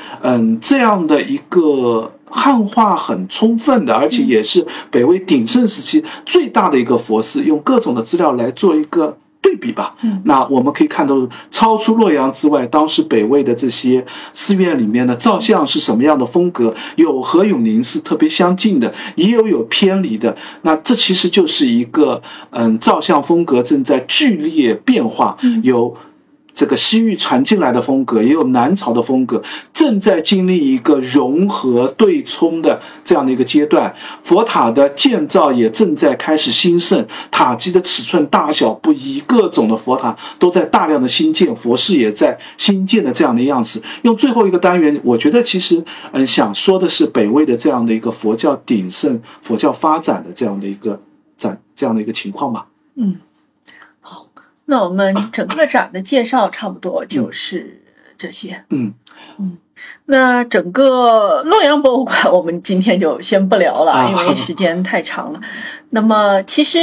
这样的一个汉化很充分的，而且也是北魏鼎盛时期最大的一个佛寺，用各种的资料来做一个对比吧。那我们可以看到，超出洛阳之外，当时北魏的这些寺院里面的造像是什么样的风格，有和永陵寺特别相近的，也有偏离的。那这其实就是一个造像风格正在剧烈变化，由这个西域传进来的风格，也有南朝的风格，正在经历一个融合对冲的这样的一个阶段。佛塔的建造也正在开始兴盛，塔基的尺寸大小不一，各种的佛塔都在大量的新建，佛寺也在新建的这样的样子。用最后一个单元，我觉得其实想说的是北魏的这样的一个佛教鼎盛、佛教发展的这样的一个情况吧。那我们整个展的介绍差不多就是这些。那整个洛阳博物馆我们今天就先不聊了，因为时间太长了。那么其实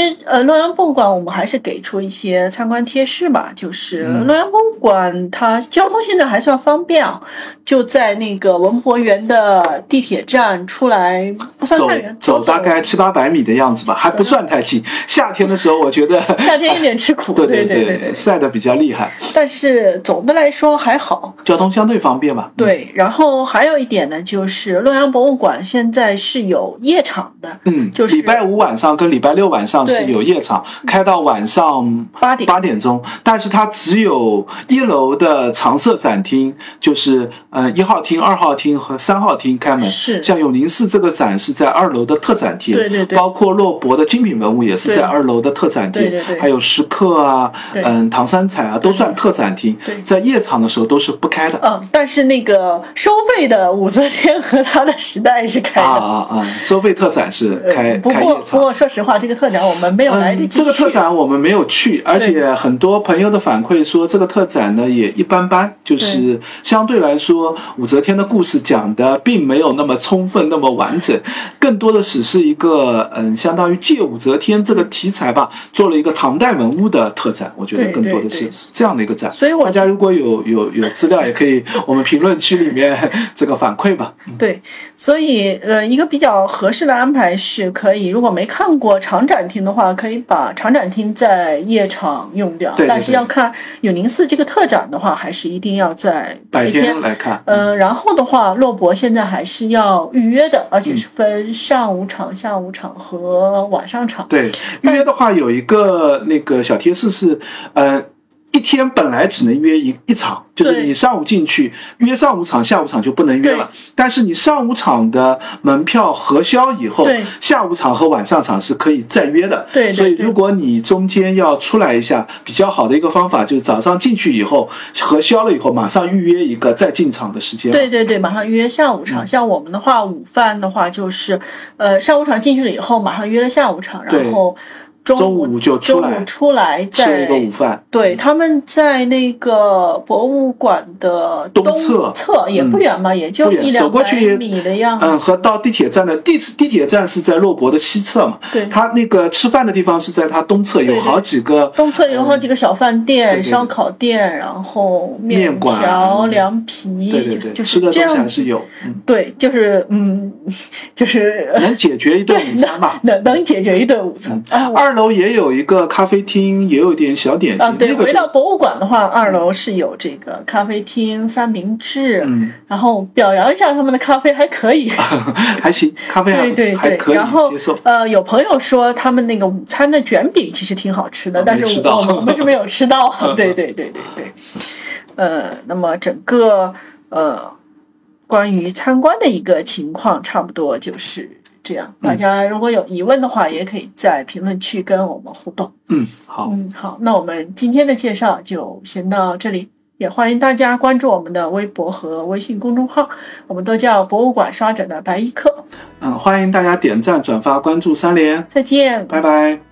洛阳博物馆我们还是给出一些参观贴士吧，就是洛阳博物馆它交通现在还算方便啊，就在那个文博园的地铁站出来不算太远， 走大概700-800米的样子吧，还不算太近。夏天的时候我觉得夏天有点吃苦，对，晒得比较厉害，但是总的来说还好，交通相对方便吧。对，然后还有一点呢，就是洛阳博物馆现在是有夜场的，就是礼拜5晚上跟礼拜6晚上是有夜场，开到晚上8点钟，但是它只有1楼的常设展厅，就是1号厅、2号厅和3号厅开门。是，像永陵寺这个展是在2楼的特展厅，包括洛博的精品文物也是在2楼的特展厅，还有石刻啊、唐三彩啊，都算特展厅，在夜场的时候都是不开的。但是那个收费的武则天和她的时代是开的收费特展是开夜场。不过说实话，这个特展我们没有来得及去，这个特展我们没有去，而且很多朋友的反馈说这个特展呢也一般般，就是相对来说武则天的故事讲的并没有那么充分那么完整，更多的只是一个相当于借武则天这个题材吧，做了一个唐代文物的特展，我觉得更多的是这样的一个展。所以大家如果有资料也可以我们评论区里面这个反馈吧。对，所以一个比较合适的安排是可以，如果没看过常展厅的话，可以把常展厅在夜场用掉，但是要看永陵寺这个特展的话，还是一定要在白天来看。然后的话，洛博现在还是要预约的，而且是分上午场、下午场和晚上场。对，预约的话有一个那个小贴士是，1天本来只能约一场，就是你上午进去约上午场，下午场就不能约了。但是你上午场的门票核销以后，下午场和晚上场是可以再约的。所以如果你中间要出来一下，比较好的一个方法就是早上进去以后核销了以后，马上预约一个再进场的时间。对，马上预约下午场。像我们的话，午饭的话就是，上午场进去了以后，马上约了下午场，然后中午就出来吃一个午饭。对，他们在那个博物馆的东侧也不远嘛，也就100-200米的样子。和到地铁站的地铁站是在洛博的西侧嘛。对，他那个吃饭的地方是在他东侧，有好几个东侧有好几个小饭店、烧烤店，然后面条、凉皮，就是这样吃的东西还是有。对，就是能解决一顿午餐吧，能解决一顿午餐。2楼也有一个咖啡厅，也有点小点心。对，回到博物馆的话，2楼是有这个咖啡厅、三明治，然后表扬一下他们的咖啡还可以，还行，咖啡还可以接受。有朋友说他们那个午餐的卷饼其实挺好吃的，但是我们是没有吃到。对。那么整个关于参观的一个情况，差不多就是这样。大家如果有疑问的话，也可以在评论区跟我们互动。好，好，那我们今天的介绍就先到这里，也欢迎大家关注我们的微博和微信公众号，我们都叫博物馆刷展的白衣客。欢迎大家点赞、转发、关注3连。再见，拜拜。